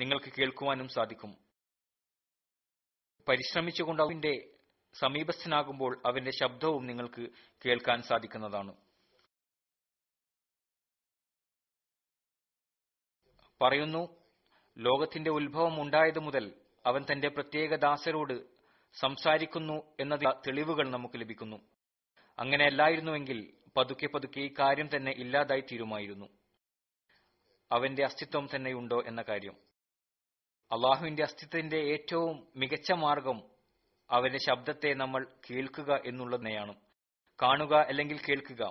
നിങ്ങൾക്ക് കേൾക്കുവാനും സാധിക്കും. പരിശ്രമിച്ചുകൊണ്ട് അവന്റെ സമീപസ്ഥനാകുമ്പോൾ അവന്റെ ശബ്ദവും നിങ്ങൾക്ക് കേൾക്കാൻ സാധിക്കുന്നതാണ്. പറയുന്നു, ലോകത്തിന്റെ ഉത്ഭവം ഉണ്ടായതു മുതൽ അവൻ തന്റെ പ്രത്യേക ദാസരോട് സംസാരിക്കുന്നു എന്നത് തെളിവുകൾ നമുക്ക് ലഭിക്കുന്നു. അങ്ങനെയല്ലായിരുന്നുവെങ്കിൽ പതുക്കെ പതുക്കെ ഈ കാര്യം തന്നെ ഇല്ലാതായി തീരുമായിരുന്നു, അവന്റെ അസ്തിത്വം തന്നെയുണ്ടോ എന്ന കാര്യം. അള്ളാഹുവിന്റെ അസ്തിത്വത്തിന്റെ ഏറ്റവും മികച്ച മാർഗം അവന്റെ ശബ്ദത്തെ നമ്മൾ കേൾക്കുക എന്നുള്ളതിനെയാണ്, കാണുക അല്ലെങ്കിൽ കേൾക്കുക.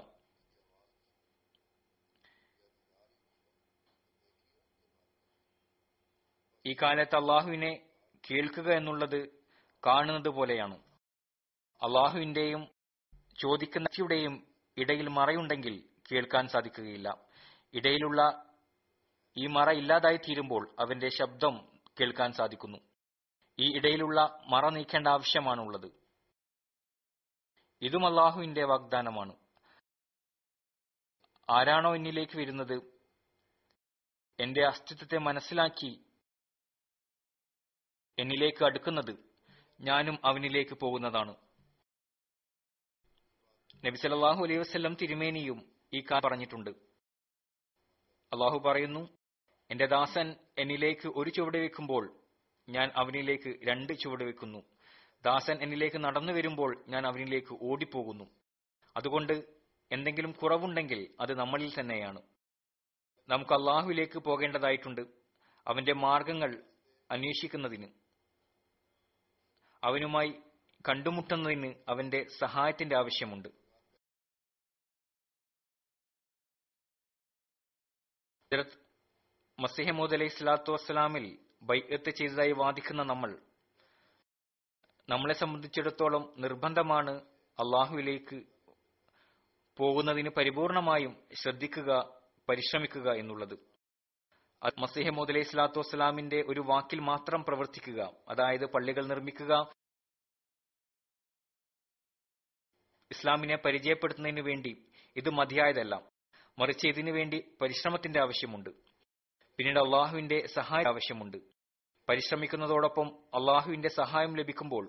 ഈ കാലത്ത് അള്ളാഹുവിനെ കേൾക്കുക എന്നുള്ളത് കാണുന്നത് പോലെയാണ്. അള്ളാഹുവിന്റെയും ചോദിക്കുന്നവയുടെയും ഇടയിൽ മറയുണ്ടെങ്കിൽ കേൾക്കാൻ സാധിക്കുകയില്ല, ഇടയിലുള്ള ഈ മറ ഇല്ലാതായി തീരുമ്പോൾ അവന്റെ ശബ്ദം കേൾക്കാൻ സാധിക്കുന്നു. ഈ ഇടയിലുള്ള മറ നീക്കേണ്ട ആവശ്യമാണുള്ളത്, ഇതും അള്ളാഹുവിന്റെ വാഗ്ദാനമാണ്. ആരാണോ എന്നിലേക്ക് വരുന്നത്, എന്റെ അസ്തിത്വത്തെ മനസ്സിലാക്കി എന്നിലേക്ക് അടുക്കുന്നത്, ഞാനും അവനിലേക്ക് പോകുന്നതാണ്. നബി സല്ലല്ലാഹു അലൈഹി വസല്ലം തിരുമേനിയും ഈ കാര്യം പറഞ്ഞിട്ടുണ്ട്. അള്ളാഹു പറയുന്നു, എന്റെ ദാസൻ എന്നിലേക്ക് ഒരു ചുവട് വെക്കുമ്പോൾ ഞാൻ അവനിലേക്ക് രണ്ട് ചുവട് വെക്കുന്നു, ദാസൻ എന്നിലേക്ക് നടന്നു വരുമ്പോൾ ഞാൻ അവനിലേക്ക് ഓടിപ്പോകുന്നു. അതുകൊണ്ട് എന്തെങ്കിലും കുറവുണ്ടെങ്കിൽ അത് നമ്മളിൽ തന്നെയാണ്. നമുക്ക് അള്ളാഹുവിലേക്ക് പോകേണ്ടതായിട്ടുണ്ട്, അവന്റെ മാർഗങ്ങൾ അന്വേഷിക്കുന്നതിന്, അവനുമായി കണ്ടുമുട്ടുന്നതിന് അവന്റെ സഹായത്തിന്റെ ആവശ്യമുണ്ട്. ഹദ്റത്ത് മസീഹ് മൗഊദ് അലൈഹി സ്വലാത്തു വസ്സലാമിൽ ബൈഅത്ത് ചെയ്തതായി വാദിക്കുന്ന നമ്മൾ, നമ്മളെ സംബന്ധിച്ചിടത്തോളം നിർബന്ധമാണ് അള്ളാഹുവിലേക്ക് പോകുന്നതിന് പരിപൂർണമായും ശ്രദ്ധിക്കുക, പരിശ്രമിക്കുക എന്നുള്ളത്. മസീഹ് മൗഊദ് അലൈഹി സ്വലാത്തു വസ്സലാമിന്റെ ഒരു വാക്കിൽ മാത്രം പ്രവർത്തിക്കുക, അതായത് പള്ളികൾ നിർമ്മിക്കുക, ഇസ്ലാമിനെ പരിചയപ്പെടുത്തുന്നതിന് വേണ്ടി ഇത് മതിയായതല്ല, മറിച്ച് ഇതിനു വേണ്ടി പരിശ്രമത്തിന്റെ ആവശ്യമുണ്ട്. പിന്നീട് അള്ളാഹുവിന്റെ സഹായം ആവശ്യമുണ്ട്. പരിശ്രമിക്കുന്നതോടൊപ്പം അള്ളാഹുവിന്റെ സഹായം ലഭിക്കുമ്പോൾ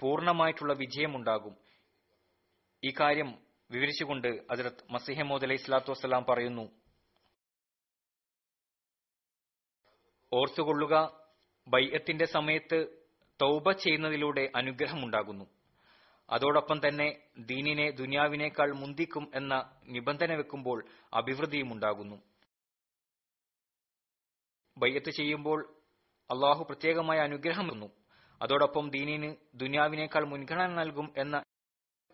പൂർണ്ണമായിട്ടുള്ള വിജയമുണ്ടാകും. ഈ കാര്യം വിവരിച്ചുകൊണ്ട് ഹദ്റത്ത് മസീഹ് മൗഊദ് അലൈഹി സ്വലാത്തു വസ്സലാം പറയുന്നു, ഓർത്തുകൊള്ളുക, ബൈഅത്തിന്റെ സമയത്ത് തൗബ ചെയ്യുന്നതിലൂടെ അനുഗ്രഹമുണ്ടാകുന്നു. അതോടൊപ്പം തന്നെ ദീനിനെ ദുനിയാവിനേക്കാൾ മുന്തിക്കും എന്ന നിബന്ധന വെക്കുമ്പോൾ അഭിവൃദ്ധിയും ഉണ്ടാകുന്നു. ബൈഅത്ത് ചെയ്യുമ്പോൾ അള്ളാഹു പ്രത്യേകമായ അനുഗ്രഹം നൽകുന്നു. അതോടൊപ്പം ദീനിന് ദുനിയാവിനേക്കാൾ മുൻഗണന നൽകും എന്ന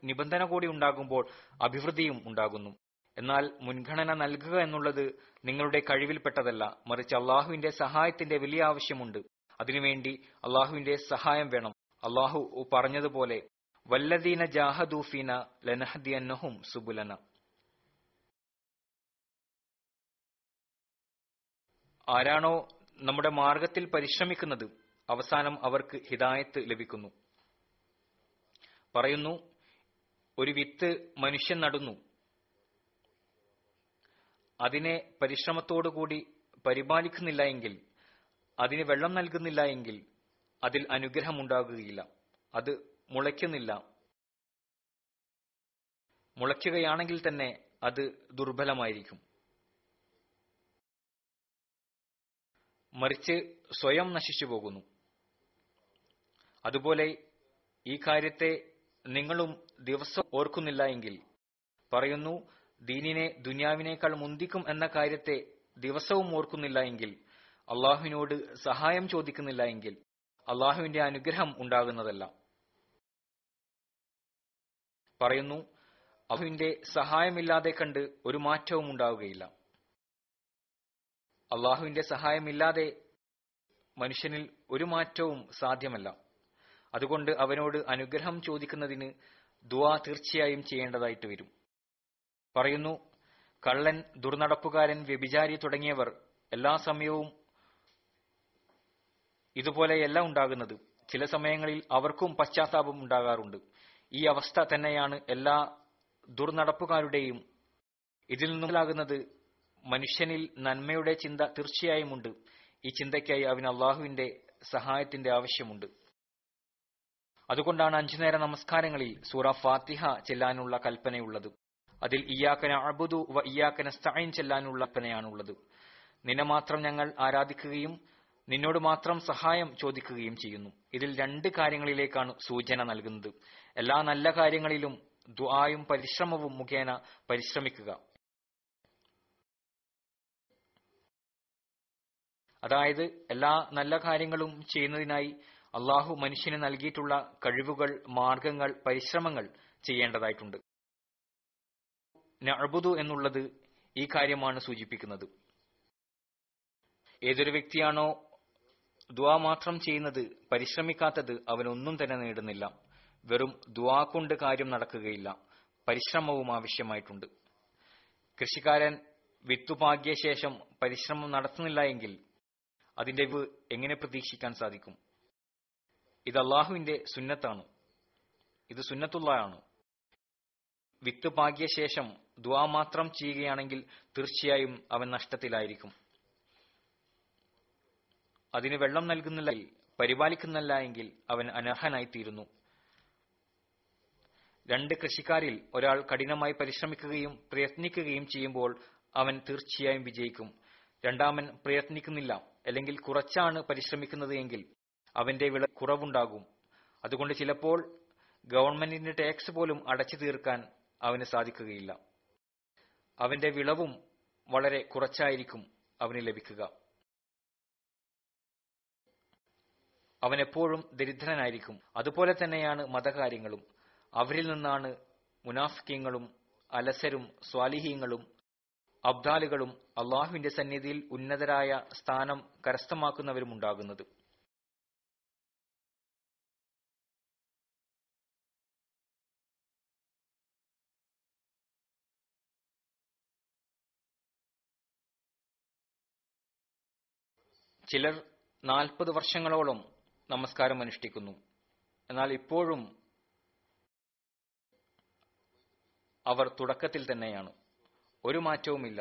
നിബന്ധന കൂടി ഉണ്ടാകുമ്പോൾ അഭിവൃദ്ധിയും ഉണ്ടാകുന്നു. എന്നാൽ മുൻഗണന നൽകുക എന്നുള്ളത് നിങ്ങളുടെ കഴിവിൽപ്പെട്ടതല്ല, മറിച്ച് അള്ളാഹുവിന്റെ സഹായത്തിന്റെ വലിയ ആവശ്യമുണ്ട്. അതിനുവേണ്ടി അള്ളാഹുവിന്റെ സഹായം വേണം. അള്ളാഹു പറഞ്ഞതുപോലെ വല്ലദീന ജാഹദൂഫീന ലനഹദിയന്നഹും സുബുലന. ആരാണോ നമ്മുടെ മാർഗത്തിൽ പരിശ്രമിക്കുന്നത് അവസാനം അവർക്ക് ഹിദായത്ത് ലഭിക്കുന്നു. പറയുന്നു, ഒരു വിത്ത് മനുഷ്യൻ നടുന്നു. അതിനെ പരിശ്രമത്തോടുകൂടി പരിപാലിക്കുന്നില്ല എങ്കിൽ, അതിന് വെള്ളം നൽകുന്നില്ല എങ്കിൽ അതിൽ അനുഗ്രഹമുണ്ടാകുകയില്ല, അത് മുളയ്ക്കുന്നില്ല. മുളയ്ക്കുകയാണെങ്കിൽ തന്നെ അത് ദുർബലമായിരിക്കും. മറിച്ച് സ്വയം നശിച്ചു പോകുന്നു. അതുപോലെ ഈ കാര്യത്തെ നിങ്ങളും ദിവസം ഓർക്കുന്നില്ല എങ്കിൽ, പറയുന്നു, ദീനിനെ ദുനിയാവിനേക്കാൾ മുന്തിക്കും എന്ന കാര്യത്തെ ദിവസവും ഓർക്കുന്നില്ല എങ്കിൽ, അള്ളാഹുവിനോട് സഹായം ചോദിക്കുന്നില്ല എങ്കിൽ അള്ളാഹുവിന്റെ അനുഗ്രഹം ഉണ്ടാകുന്നതല്ല. പറയുന്നു, അള്ളാഹുവിന്റെ സഹായമില്ലാതെ കണ്ട് ഒരു മാറ്റവും ഉണ്ടാവുകയില്ല. അള്ളാഹുവിന്റെ സഹായമില്ലാതെ മനുഷ്യനിൽ ഒരു മാറ്റവും സാധ്യമല്ല. അതുകൊണ്ട് അവനോട് അനുഗ്രഹം ചോദിക്കുന്നതിന് ദുആ തീർച്ചയായും ചെയ്യേണ്ടതായിട്ട് വരും. പറയുന്നു, കള്ളൻ, ദുർനടപ്പുകാരൻ, വ്യഭിചാരി തുടങ്ങിയവർ എല്ലാ സമയവും ഇതുപോലെയല്ല ഉണ്ടാകുന്നത്. ചില സമയങ്ങളിൽ അവർക്കും പശ്ചാത്താപം ഉണ്ടാകാറുണ്ട്. ഈ അവസ്ഥ തന്നെയാണ് എല്ലാ ദുർനടപ്പുകാരുടെയും. ഇതിൽ നിന്നുണ്ടാകുന്നത് മനുഷ്യനിൽ നന്മയുടെ ചിന്ത തീർച്ചയായും ഉണ്ട്. ഈ ചിന്തയ്ക്കായി അവന് അള്ളാഹുവിന്റെ സഹായത്തിന്റെ ആവശ്യമുണ്ട്. അതുകൊണ്ടാണ് അഞ്ചു നേര നമസ്കാരങ്ങളിൽ സൂറ ഫാത്തിഹ ചെല്ലാനുള്ള കൽപ്പനയുള്ളത്. അതിൽ ഇയ്യാക നഅ്ബുദു വ ഇയ്യാക നസ്തഈൻ ചെല്ലാനുള്ള കൽപ്പനയാണുള്ളത്. നിന്നെ മാത്രം ഞങ്ങൾ ആരാധിക്കുകയും നിന്നോട് മാത്രം സഹായം ചോദിക്കുകയും ചെയ്യുന്നു. ഇതിൽ രണ്ട് കാര്യങ്ങളിലേക്കാണ് സൂചന നൽകുന്നത്. എല്ലാ നല്ല കാര്യങ്ങളിലും ദുആയും പരിശ്രമവും മുഖേന പരിശ്രമിക്കുക. അതായത് എല്ലാ നല്ല കാര്യങ്ങളും ചെയ്യുന്നതിനായി അള്ളാഹു മനുഷ്യന് നൽകിയിട്ടുള്ള കഴിവുകൾ, മാർഗങ്ങൾ, പരിശ്രമങ്ങൾ ചെയ്യേണ്ടതായിട്ടുണ്ട്. നഅ്ബുദു എന്നുള്ളത് ഈ കാര്യമാണ് സൂചിപ്പിക്കുന്നത്. ഏതൊരു വ്യക്തിയാണോ ദുആ മാത്രം ചെയ്യുന്നത്, പരിശ്രമിക്കാത്തത്, അവനൊന്നും തന്നെ നേടുന്നില്ല. വെറും ദുആ കൊണ്ട് കാര്യം നടക്കുകയില്ല, പരിശ്രമവും ആവശ്യമായിട്ടുണ്ട്. കൃഷിക്കാരൻ വിത്തുപാകിയ ശേഷം പരിശ്രമം നടത്തുന്നില്ല എങ്കിൽ അതിന്റെ വിളവ് എങ്ങനെ പ്രതീക്ഷിക്കാൻ സാധിക്കും? ഇത് അള്ളാഹുവിന്റെ സുന്നത്താണ്, ഇത് സുന്നത്തുള്ളാണ്. വിത്ത് പാകിയ ശേഷം ദുആ മാത്രം ചെയ്യുകയാണെങ്കിൽ തീർച്ചയായും അവൻ നഷ്ടത്തിലായിരിക്കും. അതിന് വെള്ളം നൽകുന്നില്ല, പരിപാലിക്കുന്നില്ല എങ്കിൽ അവൻ അനർഹനായിത്തീരുന്നു. രണ്ട് കൃഷിക്കാരിൽ ഒരാൾ കഠിനമായി പരിശ്രമിക്കുകയും പ്രയത്നിക്കുകയും ചെയ്യുമ്പോൾ അവൻ തീർച്ചയായും വിജയിക്കും. രണ്ടാമൻ പ്രയത്നിക്കുന്നില്ല അല്ലെങ്കിൽ കുറച്ചാണ് പരിശ്രമിക്കുന്നത് എങ്കിൽ അവന്റെ വിള കുറവുണ്ടാകും. അതുകൊണ്ട് ചിലപ്പോൾ ഗവൺമെന്റിന്റെ ടാക്സ് പോലും അടച്ചു തീർക്കാൻ അവന് സാധിക്കുകയില്ല. അവന്റെ വിളവും വളരെ കുറച്ചായിരിക്കും അവന് ലഭിക്കുക. അവനെപ്പോഴും ദരിദ്രനായിരിക്കും. അതുപോലെ തന്നെയാണ് മതകാര്യങ്ങളും. അവരിൽ നിന്നാണ് മുനാഫിക്കീങ്ങളും അലസരും സ്വാലിഹീങ്ങളും അബ്ദാലുകളും അള്ളാഹുവിന്റെ സന്നിധിയിൽ ഉന്നതരായ സ്ഥാനം കരസ്ഥമാക്കുന്നവരും ഉണ്ടാകുന്നത്. ചിലർ നാൽപ്പത് വർഷങ്ങളോളം നമസ്കാരം അനുഷ്ഠിക്കുന്നു, എന്നാൽ ഇപ്പോഴും അവർ തുടക്കത്തിൽ തന്നെയാണ്. ഒരു മാറ്റവുമില്ല.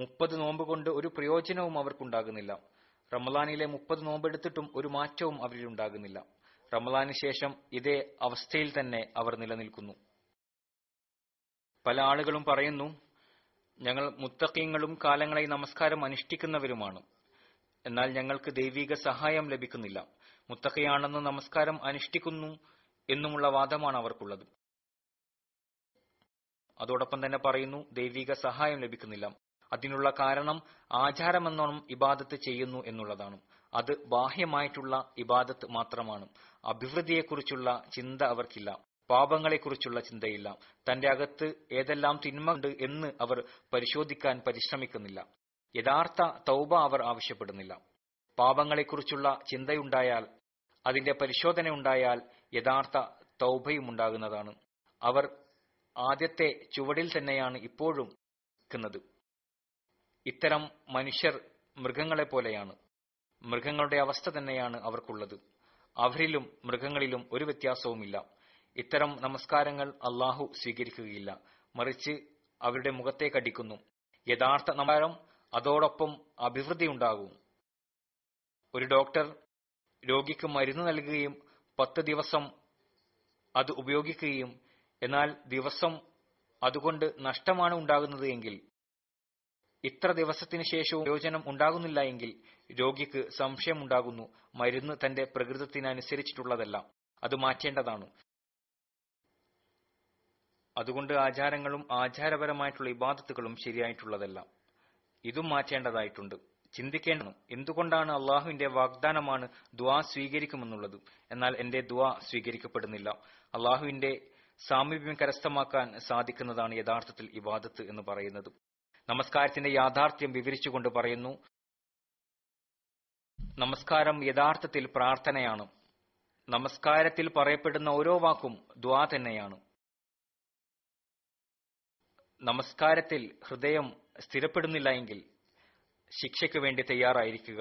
മുപ്പത് നോമ്പ് കൊണ്ട് ഒരു പ്രയോജനവും അവർക്കുണ്ടാകുന്നില്ല. റമദാനിലെ മുപ്പത് നോമ്പെടുത്തിട്ടും ഒരു മാറ്റവും അവരിൽ ഉണ്ടാകുന്നില്ല. റമദാന് ശേഷം ഇതേ അവസ്ഥയിൽ തന്നെ അവർ നിലനിൽക്കുന്നു. പല ആളുകളും പറയുന്നു, ഞങ്ങൾ മുത്തഖീങ്ങളും കാലങ്ങളായി നമസ്കാരം അനുഷ്ഠിക്കുന്നവരുമാണ്, എന്നാൽ ഞങ്ങൾക്ക് ദൈവിക സഹായം ലഭിക്കുന്നില്ല, മുത്തഖയാണെന്ന് നമസ്കാരം അനുഷ്ഠിക്കുന്നു എന്നുമുള്ള വാദമാണ് അവർക്കുള്ളത്. അതോടൊപ്പം തന്നെ പറയുന്നു, ദൈവിക സഹായം ലഭിക്കുന്നില്ല, അതിനുള്ള കാരണം ആചാരമെന്നോണം ഇബാദത്ത് ചെയ്യുന്നു എന്നുള്ളതാണ്. അത് ബാഹ്യമായിട്ടുള്ള ഇബാദത്ത് മാത്രമാണ്. അഭിവൃദ്ധിയെക്കുറിച്ചുള്ള ചിന്ത അവർക്കില്ല, പാപങ്ങളെക്കുറിച്ചുള്ള ചിന്തയില്ല, തന്റെ അകത്ത് ഏതെല്ലാം തിന്മയുണ്ട് എന്ന് അവർ പരിശോധിക്കാൻ പരിശ്രമിക്കുന്നില്ല. യഥാർത്ഥ തൗബ അവർ ആവശ്യപ്പെടുന്നില്ല. പാപങ്ങളെക്കുറിച്ചുള്ള ചിന്തയുണ്ടായാൽ, അതിന്റെ പരിശോധന ഉണ്ടായാൽ യഥാർത്ഥ തൗബയും ഉണ്ടാകുന്നതാണ്. അവർ ആദ്യത്തെ ചുവടിൽ തന്നെയാണ് ഇപ്പോഴും നിൽക്കുന്നത്. ഇത്തരം മനുഷ്യർ മൃഗങ്ങളെ പോലെയാണ്. മൃഗങ്ങളുടെ അവസ്ഥ തന്നെയാണ് അവർക്കുള്ളത്. അവരിലും മൃഗങ്ങളിലും ഒരു വ്യത്യാസവുമില്ല. ഇത്തരം നമസ്കാരങ്ങൾ അള്ളാഹു സ്വീകരിക്കുകയില്ല, മറിച്ച് അവരുടെ മുഖത്തേക്ക് അടിക്കുന്നു. യഥാർത്ഥ നമസ്കാരം അതോടൊപ്പം അഭിവൃദ്ധി ഉണ്ടാകും. ഒരു ഡോക്ടർ രോഗിക്ക് മരുന്ന് നൽകുകയും പത്ത് ദിവസം അത് ഉപയോഗിക്കുകയും എന്നാൽ ദിവസം അതുകൊണ്ട് നഷ്ടമാണ് ഉണ്ടാകുന്നത് എങ്കിൽ, ഇത്ര ദിവസത്തിന് ശേഷവും പ്രയോജനം ഉണ്ടാകുന്നില്ല എങ്കിൽ രോഗിക്ക് സംശയമുണ്ടാകുന്നു, മരുന്ന് തന്റെ പ്രകൃതത്തിനനുസരിച്ചിട്ടുള്ളതല്ല, അത് മാറ്റേണ്ടതാണ്. അതുകൊണ്ട് ആചാരങ്ങളും ആചാരപരമായിട്ടുള്ള ഇബാദത്തുകളും ശരിയായിട്ടുള്ളതല്ല, ഇതും മാറ്റേണ്ടതായിട്ടുണ്ട്. ചിന്തിക്കേണ്ടതാണ്, എന്തുകൊണ്ടാണ് അള്ളാഹുവിന്റെ വാഗ്ദാനമാണ് ദുആ സ്വീകരിക്കുമെന്നുള്ളത്, എന്നാൽ എന്റെ ദുആ സ്വീകരിക്കപ്പെടുന്നില്ല. അള്ളാഹുവിന്റെ സാമീപ്യം കരസ്ഥമാക്കാൻ സാധിക്കുന്നതാണ് യഥാർത്ഥത്തിൽ ഇബാദത്ത് എന്ന് പറയുന്നത്. നമസ്കാരത്തിന്റെ യാഥാർത്ഥ്യം വിവരിച്ചുകൊണ്ട് പറയുന്നു, നമസ്കാരം യഥാർത്ഥത്തിൽ പ്രാർത്ഥനയാണ്. നമസ്കാരത്തിൽ പറയപ്പെടുന്ന ഓരോ വാക്കും ദുആ തന്നെയാണ്. നമസ്കാരത്തിൽ ഹൃദയം സ്ഥിരപ്പെടുന്നില്ല എങ്കിൽ ശിക്ഷയ്ക്ക് വേണ്ടി തയ്യാറായിരിക്കുക.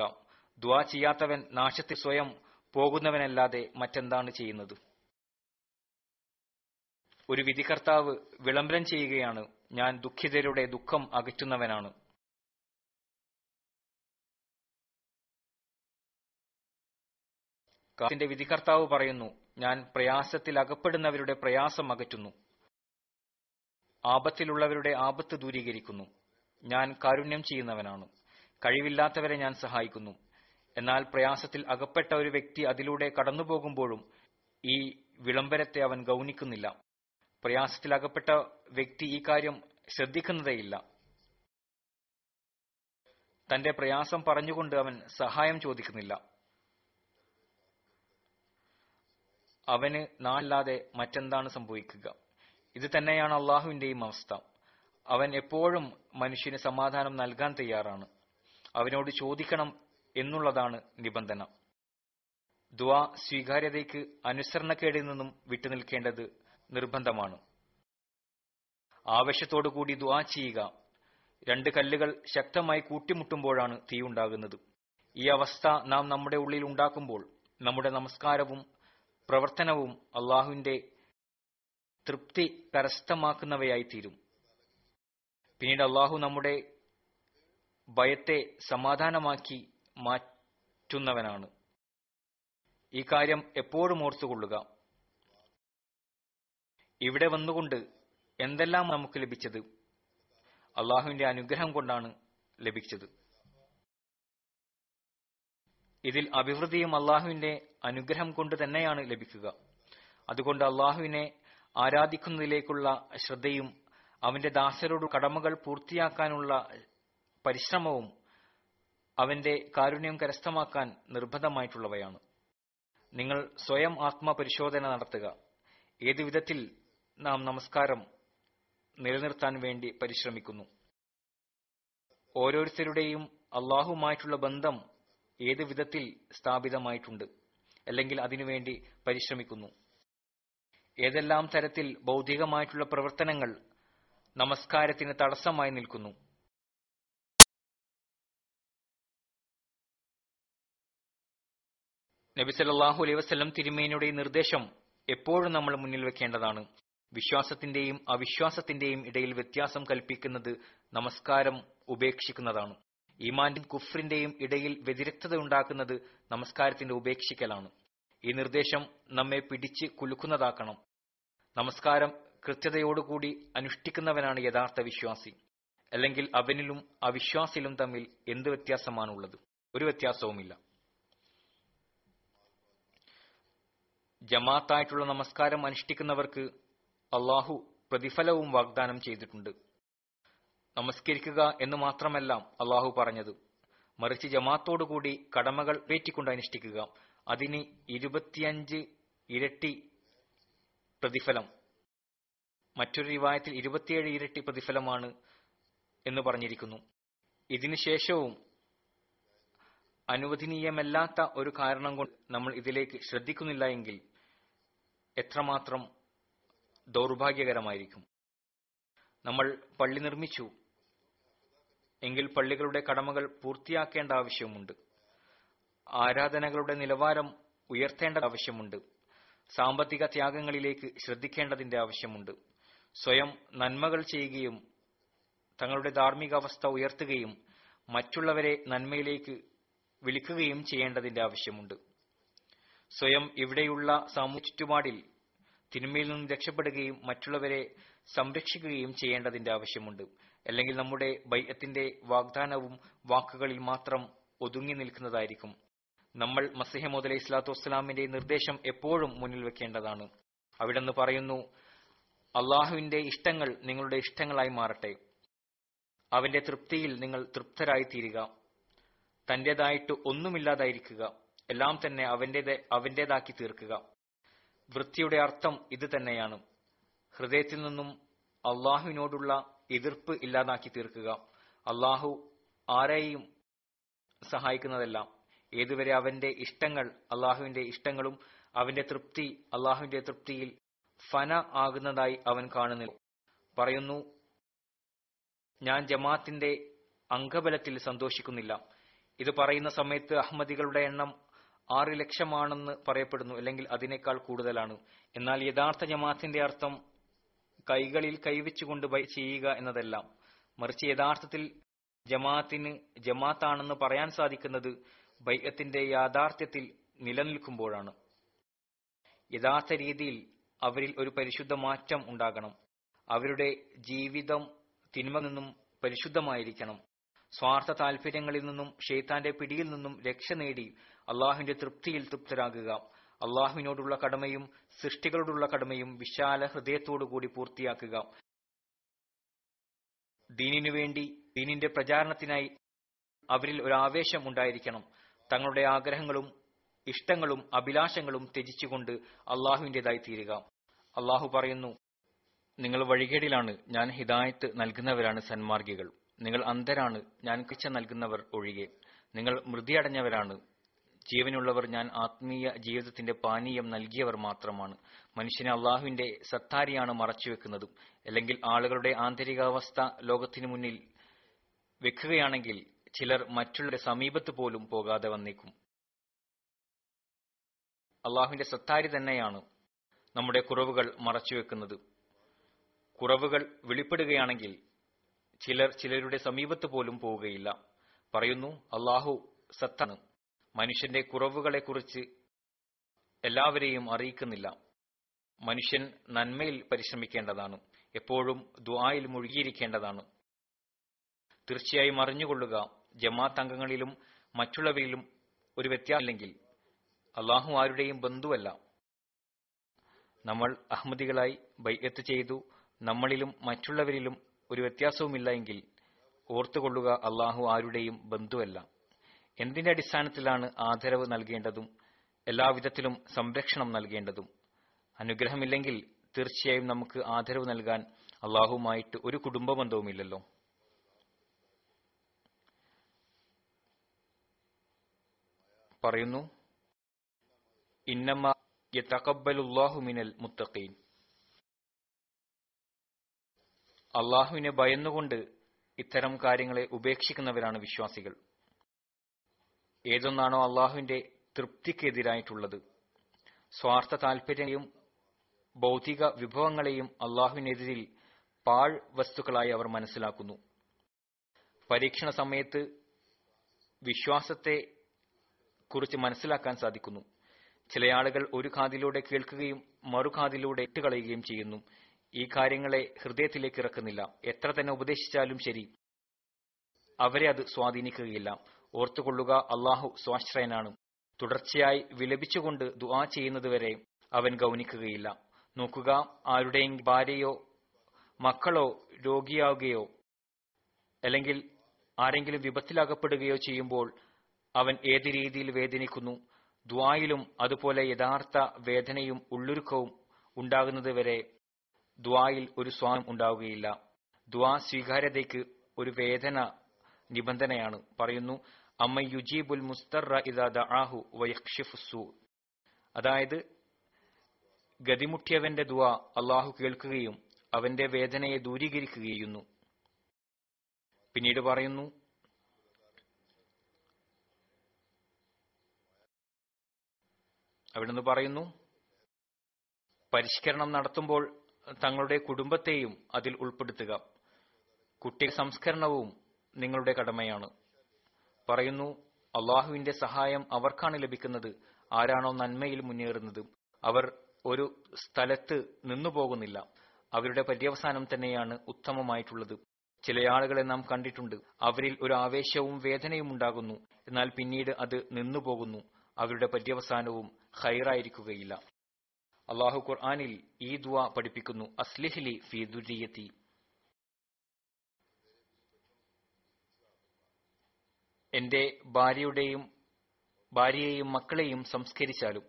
ദുആ ചെയ്യാത്തവൻ നാശത്തിൽ സ്വയം പോകുന്നവനല്ലാതെ മറ്റെന്താണ് ചെയ്യുന്നത്? ഒരു വിധികർത്താവ് വിളംബരം ചെയ്യുകയാണ്, ഞാൻ ദുഃഖിതരുടെ ദുഃഖം അകറ്റുന്നവനാണ്. കാത്തിന്റെ വിധികർത്താവ് പറയുന്നു, ഞാൻ പ്രയാസത്തിൽ അകപ്പെടുന്നവരുടെ പ്രയാസം അകറ്റുന്നു, ആപത്തിലുള്ളവരുടെ ആപത്ത് ദൂരീകരിക്കുന്നു, ഞാൻ കാരുണ്യം ചെയ്യുന്നവനാണ്, കഴിവില്ലാത്തവരെ ഞാൻ സഹായിക്കുന്നു. എന്നാൽ പ്രയാസത്തിൽ അകപ്പെട്ട ഒരു വ്യക്തി അതിലൂടെ കടന്നുപോകുമ്പോഴും ഈ വിളംബരത്തെ അവൻ ഗൗനിക്കുന്നില്ല. പ്രയാസത്തിൽ അകപ്പെട്ട വ്യക്തി ഈ കാര്യം ശ്രദ്ധിക്കുന്നതേയില്ല. തന്റെ പ്രയാസം പറഞ്ഞുകൊണ്ട് അവൻ സഹായം ചോദിക്കുന്നില്ല. അവന് നാളല്ലാതെ മറ്റെന്താണ് സംഭവിക്കുക? ഇത് തന്നെയാണ് അള്ളാഹുവിന്റെയും അവസ്ഥ. അവൻ എപ്പോഴും മനുഷ്യന് സമാധാനം നൽകാൻ തയ്യാറാണ്. അവനോട് ചോദിക്കണം എന്നുള്ളതാണ് നിബന്ധന. ദുആ സ്വീകാര്യതയ്ക്ക് അനുസരണക്കേടിൽ നിന്നും വിട്ടുനിൽക്കേണ്ടത് നിർബന്ധമാണ്. ആവേശത്തോടുകൂടി ദുആ ചെയ്യുക. രണ്ട് കല്ലുകൾ ശക്തമായി കൂട്ടിമുട്ടുമ്പോഴാണ് തീയുണ്ടാകുന്നത്. ഈ അവസ്ഥ നാം നമ്മുടെ ഉള്ളിൽ ഉണ്ടാക്കുമ്പോൾ നമ്മുടെ നമസ്കാരവും പ്രവർത്തനവും അള്ളാഹുവിന്റെ തൃപ്തി കരസ്ഥമാക്കുന്നവയായിത്തീരും. പിന്നീട് അള്ളാഹു നമ്മുടെ ഭയത്തെ സമാധാനമാക്കി മാറ്റുന്നവനാണ്. ഈ കാര്യം എപ്പോഴും ഓർത്തുകൊള്ളുക. ഇവിടെ വന്നുകൊണ്ട് എന്തെല്ലാം നമുക്ക് ലഭിച്ചത്? അള്ളാഹുവിന്റെ അനുഗ്രഹം കൊണ്ടാണ് ലഭിച്ചത്. ഇതിൽ അഭിവൃദ്ധിയും അള്ളാഹുവിന്റെ അനുഗ്രഹം കൊണ്ട് തന്നെയാണ് ലഭിക്കുക. അതുകൊണ്ട് അള്ളാഹുവിനെ ആരാധിക്കുന്നതിലേക്കുള്ള ശ്രദ്ധയും അവന്റെ ദാസരോട് കടമകൾ പൂർത്തിയാക്കാനുള്ള പരിശ്രമവും അവന്റെ കാരുണ്യം കരസ്ഥമാക്കാൻ നിർബന്ധമായിട്ടുള്ളവയാണ്. നിങ്ങൾ സ്വയം ആത്മപരിശോധന നടത്തുക. ഏതു വിധത്തിൽ നാം നമസ്കാരം നിലനിർത്താൻ വേണ്ടി പരിശ്രമിക്കുന്നു? ഓരോരുത്തരുടെയും അള്ളാഹുമായിട്ടുള്ള ബന്ധം ഏതു വിധത്തിൽ സ്ഥാപിതമായിട്ടുണ്ട്, അല്ലെങ്കിൽ അതിനുവേണ്ടി പരിശ്രമിക്കുന്നു? ഏതെല്ലാം തരത്തിൽ ബൗദ്ധികമായിട്ടുള്ള പ്രവർത്തനങ്ങൾ നമസ്കാരത്തിന് തടസ്സമായി നിൽക്കുന്നു? നബി സല്ലല്ലാഹു അലൈഹി വസല്ലം തിരുമേനിയുടെ നിർദ്ദേശം എപ്പോഴും നമ്മൾ മുന്നിൽ വെക്കേണ്ടതാണ്. വിശ്വാസത്തിന്റെയും അവിശ്വാസത്തിന്റെയും ഇടയിൽ വ്യത്യാസം കൽപ്പിക്കുന്നത് നമസ്കാരം ഉപേക്ഷിക്കുന്നതാണ്. ഈമാന്റെയും കുഫ്രിന്റെയും ഇടയിൽ വ്യതിരിക്തത ഉണ്ടാക്കുന്നത് നമസ്കാരത്തിന്റെ ഉപേക്ഷിക്കലാണ്. ഈ നിർദ്ദേശം നമ്മെ പിടിച്ച് കുലുക്കുന്നതാക്കണം. നമസ്കാരം കൃത്യതയോടുകൂടി അനുഷ്ഠിക്കുന്നവനാണ് യഥാർത്ഥ വിശ്വാസി. അല്ലെങ്കിൽ അവനിലും അവിശ്വാസിലും തമ്മിൽ എന്ത് വ്യത്യാസമാണുള്ളത്? ഒരു വ്യത്യാസവുമില്ല. ജമാഅത്തായിട്ടുള്ള നമസ്കാരം അനുഷ്ഠിക്കുന്നവർക്ക് അള്ളാഹു പ്രതിഫലവും വാഗ്ദാനം ചെയ്തിട്ടുണ്ട്. നമസ്കരിക്കുക എന്ന് മാത്രമല്ല അള്ളാഹു പറഞ്ഞത്, മറിച്ച് ജമാഅത്തോടുകൂടി കടമകൾ വേറ്റിക്കൊണ്ട് അനുഷ്ഠിക്കുക, അതിന് ഇരുപത്തിയഞ്ച് ഇരട്ടി പ്രതിഫലം, മറ്റൊരു റിവായത്തിൽ ഇരുപത്തിയേഴ് ഇരട്ടി പ്രതിഫലമാണ് എന്ന് പറഞ്ഞിരിക്കുന്നു. ഇതിനുശേഷവും അനുവദനീയമല്ലാത്ത ഒരു കാരണം കൊണ്ട് നമ്മൾ ഇതിലേക്ക് ശ്രദ്ധിക്കുന്നില്ല എങ്കിൽ എത്രമാത്രം ദൗർഭാഗ്യകരമായിരിക്കും. നമ്മൾ പള്ളി നിർമ്മിച്ചു എങ്കിൽ പള്ളികളുടെ കടമകൾ പൂർത്തിയാക്കേണ്ട ആവശ്യമുണ്ട്, ആരാധനകളുടെ നിലവാരം ഉയർത്തേണ്ട ആവശ്യമുണ്ട്, സാമ്പത്തിക ത്യാഗങ്ങളിലേക്ക് ശ്രദ്ധിക്കേണ്ടതിന്റെ ആവശ്യമുണ്ട്. സ്വയം നന്മകൾ ചെയ്യുകയും തങ്ങളുടെ ധാർമ്മികാവസ്ഥ ഉയർത്തുകയും മറ്റുള്ളവരെ നന്മയിലേക്ക് വിളിക്കുകയും ചെയ്യേണ്ടതിന്റെ ആവശ്യമുണ്ട്. സ്വയം ഇവിടെയുള്ള സാമൂഹ്യ ചുറ്റുപാടിൽ തിന്മയിൽ നിന്നും രക്ഷപ്പെടുകയും മറ്റുള്ളവരെ സംരക്ഷിക്കുകയും ചെയ്യേണ്ടതിന്റെ ആവശ്യമുണ്ട്. അല്ലെങ്കിൽ നമ്മുടെ ബൈഅത്തിന്റെ വാഗ്ദാനവും വാക്കുകളിൽ മാത്രം ഒതുങ്ങി നിൽക്കുന്നതായിരിക്കും. നമ്മൾ മസീഹ് മൗഊദ് അലൈഹി സ്വലാത്തു വസ്സലാമിന്റെ നിർദ്ദേശം എപ്പോഴും മുന്നിൽ വെക്കേണ്ടതാണ്. അവിടെന്ന് പറയുന്നു, അള്ളാഹുവിന്റെ ഇഷ്ടങ്ങൾ നിങ്ങളുടെ ഇഷ്ടങ്ങളായി മാറട്ടെ, അവന്റെ തൃപ്തിയിൽ നിങ്ങൾ തൃപ്തരായി തീരുക, തന്റേതായിട്ട് ഒന്നുമില്ലാതായിരിക്കുക, എല്ലാം തന്നെ അവന്റെ അവന്റേതാക്കി തീർക്കുക. വൃത്തിയുടെ അർത്ഥം ഇത് തന്നെയാണ്. ഹൃദയത്തിൽ നിന്നും അള്ളാഹുവിനോടുള്ള എതിർപ്പ് ഇല്ലാതാക്കി തീർക്കുക. അള്ളാഹു ആരെയും സഹായിക്കുന്നതല്ല, ഏതുവരെ അവന്റെ ഇഷ്ടങ്ങൾ അള്ളാഹുവിന്റെ ഇഷ്ടങ്ങളും അവന്റെ തൃപ്തി അള്ളാഹുവിന്റെ തൃപ്തിയിൽ ഫന ആകുന്നതായി അവൻ കാണുന്നില്ല. പറയുന്നു, ഞാൻ ജമാഅത്തിന്റെ അംഗബലത്തിൽ സന്തോഷിക്കുന്നില്ല. ഇത് പറയുന്ന സമയത്ത് അഹ്മദികളുടെ എണ്ണം ആറ് ലക്ഷമാണെന്ന് പറയപ്പെടുന്നു, അല്ലെങ്കിൽ അതിനേക്കാൾ കൂടുതലാണ്. എന്നാൽ യഥാർത്ഥ ജമാഅത്തിന്റെ അർത്ഥം കൈകളിൽ കൈവച്ചുകൊണ്ട് ചെയ്യുക എന്നതല്ല, മറിച്ച് യഥാർത്ഥത്തിൽ ജമാഅത്തിന് ജമാഅത്താണെന്ന് പറയാൻ സാധിക്കുന്നത് ബൈഅത്തിന്റെ യാഥാർത്ഥ്യത്തിൽ നിലനിൽക്കുമ്പോഴാണ്. യഥാർത്ഥ രീതിയിൽ അവരിൽ ഒരു പരിശുദ്ധ മാറ്റം ഉണ്ടാകണം. അവരുടെ ജീവിതം തിന്മ നിന്നും പരിശുദ്ധമായിരിക്കണം. സ്വാർത്ഥ താല്പര്യങ്ങളിൽ നിന്നും ഷെയ്ത്താന്റെ പിടിയിൽ നിന്നും രക്ഷ നേടി അള്ളാഹുവിന്റെ തൃപ്തിയിൽ തൃപ്തരാകുക. അള്ളാഹുവിനോടുള്ള കടമയും സൃഷ്ടികളോടുള്ള കടമയും വിശാല ഹൃദയത്തോടുകൂടി പൂർത്തിയാക്കുക. ദീനിനു വേണ്ടി, ദീനിന്റെ പ്രചാരണത്തിനായി അവരിൽ ഒരു ആവേശം ഉണ്ടായിരിക്കണം. തങ്ങളുടെ ആഗ്രഹങ്ങളും ഇഷ്ടങ്ങളും അഭിലാഷങ്ങളും ത്യജിച്ചുകൊണ്ട് അള്ളാഹുവിന്റേതായി തീരുക. അള്ളാഹു പറയുന്നു, നിങ്ങൾ വഴികേടിലാണ്, ഞാൻ ഹിദായത്ത് നൽകുന്നവരാണ് സന്മാർഗികൾ. നിങ്ങൾ അന്ധരാണ്, ഞാൻ കിച്ച നൽകുന്നവർ ഒഴികെ. നിങ്ങൾ മൃതിയടഞ്ഞവരാണ്, ജീവനുള്ളവർ ഞാൻ ആത്മീയ ജീവിതത്തിന്റെ പാനീയം നൽകിയവർ മാത്രമാണ്. മനുഷ്യനെ അള്ളാഹുവിന്റെ സത്താരിയാണ് മറച്ചുവെക്കുന്നതും, അല്ലെങ്കിൽ ആളുകളുടെ ആന്തരികാവസ്ഥ ലോകത്തിനു മുന്നിൽ വെക്കുകയാണെങ്കിൽ ചിലർ മറ്റുള്ളവരുടെ സമീപത്ത് പോലും പോകാതെ വന്നേക്കും. അള്ളാഹുവിന്റെ സത്താരി തന്നെയാണ് നമ്മുടെ കുറവുകൾ മറച്ചുവെക്കുന്നത്. കുറവുകൾ വെളിപ്പെടുകയാണെങ്കിൽ ചിലർ ചിലരുടെ സമീപത്ത് പോലും പോവുകയില്ല. പറയുന്നു, അള്ളാഹു സത്താണ്, മനുഷ്യന്റെ കുറവുകളെക്കുറിച്ച് എല്ലാവരെയും അറിയിക്കുന്നില്ല. മനുഷ്യൻ നന്മയിൽ പരിശ്രമിക്കേണ്ടതാണ്, എപ്പോഴും ദുആയിൽ മുഴുകിയിരിക്കേണ്ടതാണ്. തീർച്ചയായും അറിഞ്ഞുകൊള്ളുക, ജമാഅത്ത് അംഗങ്ങളിലും മറ്റുള്ളവയിലും ഒരു വ്യത്യാസമില്ലെങ്കിൽ അള്ളാഹു ആരുടെയും ബന്ധുവല്ല. നമ്മൾ അഹ്മദികളായി ബൈഅത്ത് ചെയ്തു, നമ്മളിലും മറ്റുള്ളവരിലും ഒരു വ്യത്യാസവുമില്ല എങ്കിൽ ഓർത്തുകൊള്ളുക, അള്ളാഹു ആരുടെയും ബന്ധുവല്ല. എന്തിന്റെ അടിസ്ഥാനത്തിലാണ് ആദരവ് നൽകേണ്ടതും എല്ലാവിധത്തിലും സംരക്ഷണം നൽകേണ്ടതും? അനുഗ്രഹമില്ലെങ്കിൽ തീർച്ചയായും നമുക്ക് ആദരവ് നൽകാൻ അള്ളാഹുമായിട്ട് ഒരു കുടുംബ ബന്ധവുമില്ലല്ലോ. പറയുന്നു, ഇന്നമാ യതഖബ്ബലുല്ലാഹു മിനൽ മുത്തഖീൻ, അള്ളാഹുവിനെ ഭയന്നുകൊണ്ട് ഇത്തരം കാര്യങ്ങളെ ഉപേക്ഷിക്കുന്നവരാണ് വിശ്വാസികൾ. ഏതൊന്നാണോ അള്ളാഹുവിന്റെ തൃപ്തിക്കെതിരായിട്ടുള്ളത്, സ്വാർത്ഥ താല്പര്യങ്ങളെയും ഭൗതിക വിഭവങ്ങളെയും അള്ളാഹുവിനെതിരിൽ പാഴ് വസ്തുക്കളായി അവർ മനസ്സിലാക്കുന്നു. പരീക്ഷണ സമയത്ത് വിശ്വാസത്തെ കുറിച്ച് മനസ്സിലാക്കാൻ സാധിക്കുന്നു. ചില ആളുകൾ ഒരു കാതിലൂടെ കേൾക്കുകയും മറുകാതിലൂടെ ഇട്ടുകളയുകയും ചെയ്യുന്നു. ഈ കാര്യങ്ങളെ ഹൃദയത്തിലേക്ക് ഇറക്കുന്നില്ല. എത്ര തന്നെ ഉപദേശിച്ചാലും ശരി, അവരെ അത് സ്വാധീനിക്കുകയില്ല. ഓർത്തുകൊള്ളുക, അള്ളാഹു സ്വാശ്രയനാണ്. തുടർച്ചയായി വിലപിച്ചുകൊണ്ട് ദുആ ചെയ്യുന്നതുവരെ അവൻ ഗൗനിക്കുകയില്ല. നോക്കുക, ആരുടെയും ഭാര്യയോ മക്കളോ രോഗിയാവുകയോ അല്ലെങ്കിൽ ആരെങ്കിലും വിപത്തിലകപ്പെടുകയോ ചെയ്യുമ്പോൾ അവൻ ഏത് രീതിയിൽ വേദനിക്കുന്നു, ദുആയിലും അതുപോലെ യഥാർത്ഥ വേദനയും ഉള്ളുരുക്കവും ഉണ്ടാകുന്നതുവരെ ദുആയിൽ ഒരു സ്വാധീനം ഉണ്ടാവുകയില്ല. ദുആ സ്വീകാര്യതയ്ക്ക് ഒരു വേദന നിബന്ധനയാണ്. പറയുന്നു, അമ്മ യുജീബുൽ മുസ്തറ ഇദാ ദഅഹു വയഖ്ഷിഫുസ്സൂ, അതായത് ഗതിമുട്ടിയവന്റെ ദുആ അള്ളാഹു കേൾക്കുകയും അവന്റെ വേദനയെ ദൂരീകരിക്കുകയും. പിന്നീട് പറയുന്നു, അവിടുന്ന് പറയുന്നു, പരിഷ്കരണം നടത്തുമ്പോൾ തങ്ങളുടെ കുടുംബത്തെയും അതിൽ ഉൾപ്പെടുത്തുക. കുട്ടി സംസ്കരണവും നിങ്ങളുടെ കടമയാണ്. പറയുന്നു, അള്ളാഹുവിന്റെ സഹായം അവർക്കാണ് ലഭിക്കുന്നത് ആരാണോ നന്മയിൽ മുന്നേറുന്നത്. അവർ ഒരു സ്ഥലത്ത് നിന്നുപോകുന്നില്ല, അവരുടെ പര്യവസാനം തന്നെയാണ് ഉത്തമമായിട്ടുള്ളത്. ചില ആളുകളെ നാം കണ്ടിട്ടുണ്ട്, അവരിൽ ഒരു ആവേശവും വേദനയും ഉണ്ടാകുന്നു, എന്നാൽ പിന്നീട് അത് നിന്നുപോകുന്നു. അവരുടെ പര്യവസാനവും ഖൈറായിരിക്കുകയില്ല. അള്ളാഹു ഖുർആനിൽ ഈ ദുആ പഠിപ്പിക്കുന്നു, അസ്ലിഹ്ലി ഫീ ദുരിയതി, എന്റെ ഭാര്യയുടെയും ഭാര്യയെയും മക്കളെയും സംസ്കരിച്ചാലും.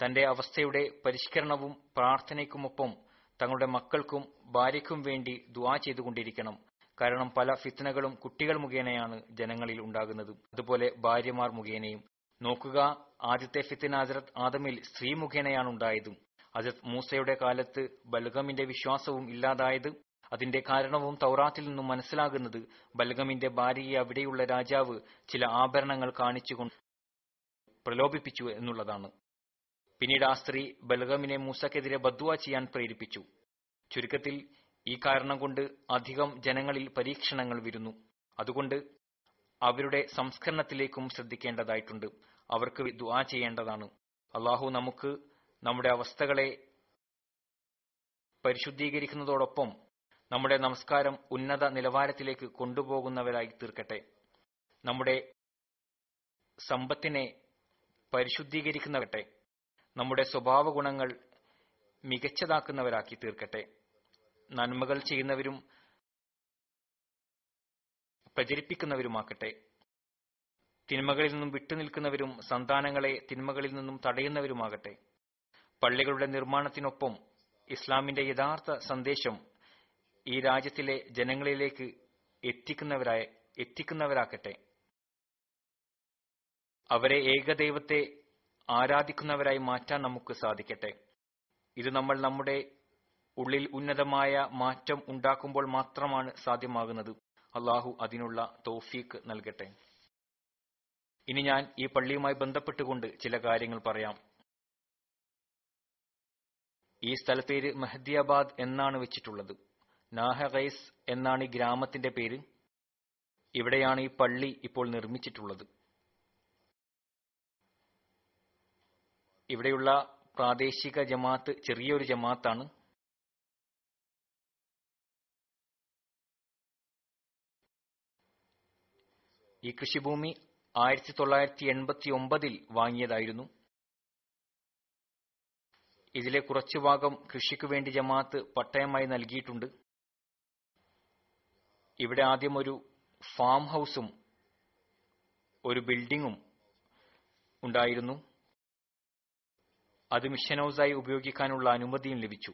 തന്റെ അവസ്ഥയുടെ പരിഷ്കരണവും പ്രാർത്ഥനയ്ക്കുമൊപ്പം തങ്ങളുടെ മക്കൾക്കും ഭാര്യയ്ക്കും വേണ്ടി ദുആ ചെയ്തുകൊണ്ടിരിക്കണം. കാരണം പല ഫിത്നകളും കുട്ടികൾ മുഖേനയാണ് ജനങ്ങളിൽ ഉണ്ടാകുന്നത്, അതുപോലെ ഭാര്യമാർ മുഖേനയും. നോക്കുക, ആദ്യത്തെ ഫിത്ന ഹസ്രത്ത് ആദമിൽ സ്ത്രീ മുഖേനയാണ് ഉണ്ടായത്. ഹസ്രത്ത് മൂസയുടെ കാലത്ത് ബൽഗമിന്റെ വിശ്വാസവും ഇല്ലാതായത്, അതിന്റെ കാരണവും തൗറാത്തിൽ നിന്നും മനസ്സിലാകുന്നത് ബൽഗമിന്റെ ഭാര്യയെ അവിടെയുള്ള രാജാവ് ചില ആഭരണങ്ങൾ കാണിച്ചുകൊണ്ട് പ്രലോഭിപ്പിച്ചു എന്നുള്ളതാണ്. പിന്നീട് ആ സ്ത്രീ ബൽഗമിനെ മൂസക്കെതിരെ ബദ്ദുഅ ചെയ്യാൻ പ്രേരിപ്പിച്ചു. ചുരുക്കത്തിൽ ഈ കാരണം കൊണ്ട് അധികം ജനങ്ങളിൽ പരീക്ഷണങ്ങൾ വരുന്നു. അതുകൊണ്ട് അവരുടെ സംസ്കരണത്തിലേക്കും ശ്രദ്ധിക്കേണ്ടതായിട്ടുണ്ട്. അവർക്ക് ദുആ ചെയ്യേണ്ടതാണ്. അള്ളാഹു നമുക്ക് നമ്മുടെ അവസ്ഥകളെ പരിശുദ്ധീകരിക്കുന്നതോടൊപ്പം നമ്മുടെ നമസ്കാരം ഉന്നത നിലവാരത്തിലേക്ക് കൊണ്ടുപോകുന്നവരായി തീർക്കട്ടെ. നമ്മുടെ സമ്പത്തിനെ പരിശുദ്ധീകരിക്കുന്നവട്ടെ, നമ്മുടെ സ്വഭാവ ഗുണങ്ങൾ മികച്ചതാക്കുന്നവരാക്കി തീർക്കട്ടെ. നന്മകൾ ചെയ്യുന്നവരും പ്രചരിപ്പിക്കുന്നവരുമാക്കട്ടെ. തിന്മകളിൽ നിന്നും വിട്ടുനിൽക്കുന്നവരും സന്താനങ്ങളെ തിന്മകളിൽ നിന്നും തടയുന്നവരുമാകട്ടെ. പള്ളികളുടെ നിർമ്മാണത്തിനൊപ്പം ഇസ്ലാമിന്റെ യഥാർത്ഥ സന്ദേശം ഈ രാജ്യത്തിലെ ജനങ്ങളിലേക്ക് എത്തിക്കുന്നവരായ എത്തിക്കുന്നവരാക്കട്ടെ. അവരെ ഏകദൈവത്തെ ആരാധിക്കുന്നവരായി മാറ്റാൻ നമുക്ക് സാധിക്കട്ടെ. ഇത് നമ്മൾ നമ്മുടെ ഉള്ളിൽ ഉന്നതമായ മാറ്റം ഉണ്ടാക്കുമ്പോൾ മാത്രമാണ് സാധ്യമാകുന്നത്. അള്ളാഹു അതിനുള്ള തൗഫീഖ് നൽകട്ടെ. ഇനി ഞാൻ ഈ പള്ളിയുമായി ബന്ധപ്പെട്ടുകൊണ്ട് ചില കാര്യങ്ങൾ പറയാം. ഈ സ്ഥലപ്പേര് മെഹദിയാബാദ് എന്നാണ് വെച്ചിട്ടുള്ളത്. നാഹഗൈസ് എന്നാണ് ഈ ഗ്രാമത്തിന്റെ പേര്. ഇവിടെയാണ് ഈ പള്ളി ഇപ്പോൾ നിർമ്മിച്ചിട്ടുള്ളത്. ഇവിടെയുള്ള പ്രാദേശിക ജമാഅത്ത് ചെറിയൊരു ജമാഅത്താണ്. ഈ കൃഷിഭൂമി ആയിരത്തി തൊള്ളായിരത്തി എൺപത്തി ഒമ്പതിൽ വാങ്ങിയതായിരുന്നു. ഇതിലെ കുറച്ചു ഭാഗം കൃഷിക്ക് വേണ്ടി ജമാഅത്ത് പട്ടയമായി നൽകിയിട്ടുണ്ട്. ഇവിടെ ആദ്യം ഒരു ഫാം ഹൗസും ഒരു ബിൽഡിങ്ങും ഉണ്ടായിരുന്നു. അത് മിഷൻ ഹൗസായി ഉപയോഗിക്കാനുള്ള അനുമതിയും ലഭിച്ചു.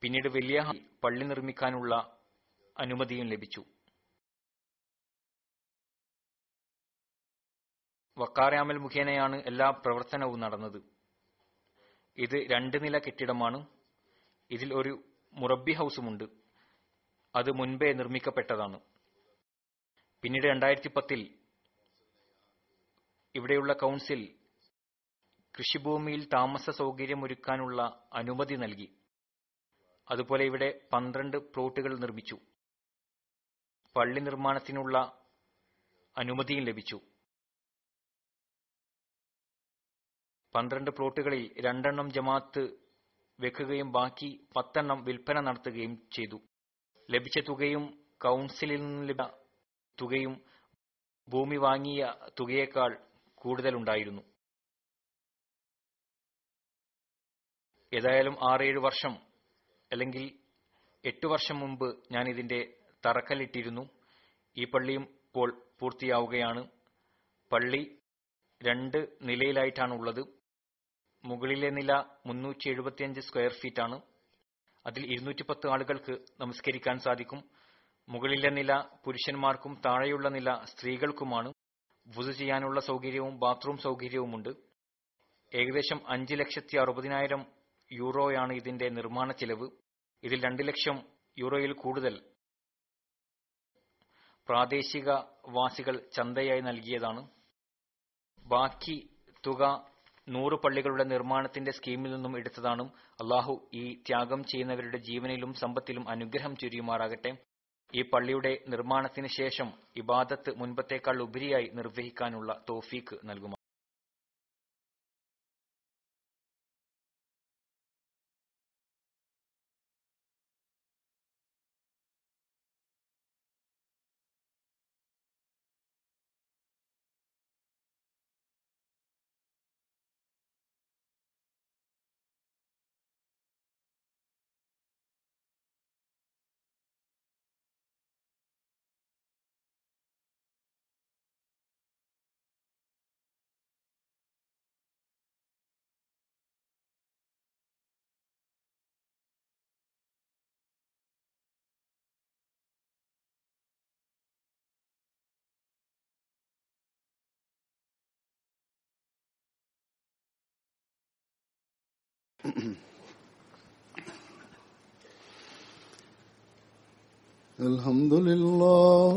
പിന്നീട് വലിയ പള്ളി നിർമ്മിക്കാനുള്ള അനുമതിയും ലഭിച്ചു. വക്കാറാമൽ മുഖേനയാണ് എല്ലാ പ്രവർത്തനവും നടന്നത്. ഇത് രണ്ട് നില കെട്ടിടമാണ്. ഇതിൽ ഒരു മുറബി ഹൗസുമുണ്ട്. അത് മുൻപേ നിർമ്മിക്കപ്പെട്ടതാണ്. പിന്നീട് രണ്ടായിരത്തി പത്തിൽ ഇവിടെയുള്ള കൗൺസിൽ കൃഷിഭൂമിയിൽ താമസ സൗകര്യമൊരുക്കാനുള്ള അനുമതി നൽകി. അതുപോലെ ഇവിടെ പന്ത്രണ്ട് പ്ലോട്ടുകൾ നിർമ്മിച്ചു. പള്ളി നിർമ്മാണത്തിനുള്ള അനുമതിയും ലഭിച്ചു. പന്ത്രണ്ട് പ്ലോട്ടുകളിൽ രണ്ടെണ്ണം ജമാഅത്ത് വെക്കുകയും ബാക്കി പത്തെണ്ണം വിൽപ്പന നടത്തുകയും ചെയ്തു. ലഭിച്ച തുകയും കൗൺസിലിൽ നിന്ന് ലഭിച്ച തുകയും ഭൂമി വാങ്ങിയ തുകയേക്കാൾ കൂടുതലുണ്ടായിരുന്നു. ഏതായാലും ആറേഴ് വർഷം അല്ലെങ്കിൽ എട്ടു വർഷം മുമ്പ് ഞാനിതിന്റെ തറക്കല്ലിട്ടിരുന്നു. ഈ പള്ളിയും ഇപ്പോൾ പൂർത്തിയാവുകയാണ്. പള്ളി രണ്ട് നിലയിലായിട്ടാണ് ഉള്ളത്. മുകളിലെ നില മുന്നൂറ്റി എഴുപത്തിയഞ്ച് സ്ക്വയർ ഫീറ്റാണ്. അതിൽ ഇരുന്നൂറ്റി പത്ത് ആളുകൾക്ക് നമസ്കരിക്കാൻ സാധിക്കും. മുകളിലെ നില പുരുഷന്മാർക്കും താഴെയുള്ള നില സ്ത്രീകൾക്കുമാണ്. വുദു ചെയ്യാനുള്ള സൗകര്യവും ബാത്റൂം സൗകര്യവുമുണ്ട്. ഏകദേശം അഞ്ച് ലക്ഷത്തി അറുപതിനായിരം യൂറോയാണ് ഇതിന്റെ നിർമ്മാണ ചെലവ്. ഇതിൽ രണ്ട് ലക്ഷം യൂറോയിൽ കൂടുതൽ പ്രാദേശിക വാസികൾ ചന്തയായി നൽകിയതാണ്. ബാക്കി തുക നൂറ് പള്ളികളുടെ നിർമ്മാണത്തിന്റെ സ്കീമിൽ നിന്നും എടുത്തതാണ്. അള്ളാഹു ഈ ത്യാഗം ചെയ്യുന്നവരുടെ ജീവനിലും സമ്പത്തിലും അനുഗ്രഹം ചൊരിയുമാറാകട്ടെ. ഈ പള്ളിയുടെ നിർമ്മാണത്തിന് ശേഷം ഇബാദത്ത് മുൻപത്തേക്കാൾ ഉപരിയായി നിർവഹിക്കാനുള്ള തൗഫീക്ക് നൽകുമാറാകട്ടെ. الحمد لله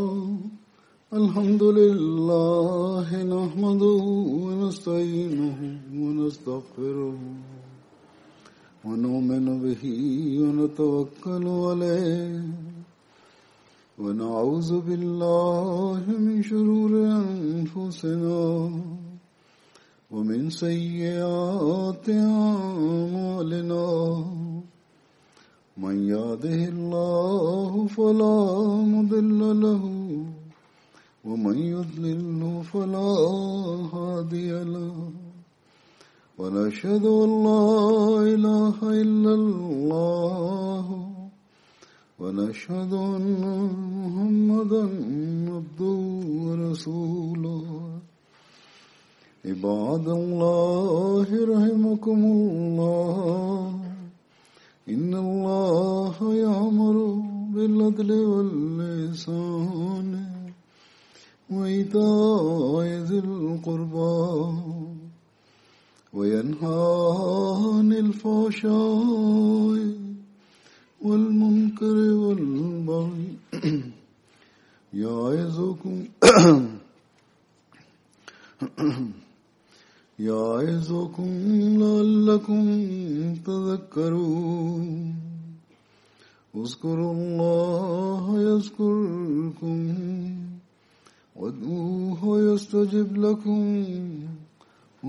الحمد لله نحمده ونستعينه ونستغفره ونؤمن به ونتوكل عليه ونعوذ بالله من شرور أنفسنا ومن سيئات أعمالنا من يهده الله فلا مضل له ومن يضلل فلا هادي له ونشهد أن لا إله إلا الله ونشهد أن محمدا عبده ورسوله. عباد الله رحمكم الله إن الله يأمر بالعدل والإحسان وإيتاء ذي القربى وينهى عن الفحشاء والمنكر والبغي يعظكم يَعِظُكُمْ لَعَلَّكُمْ تَذَكَّرُونَ اذْكُرُوا اللَّهَ يَذْكُرْكُمْ وَادْعُوهُ يَسْتَجِبْ لَكُمْ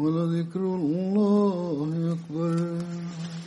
وَلَذِكْرُ اللَّهِ أَكْبَرُ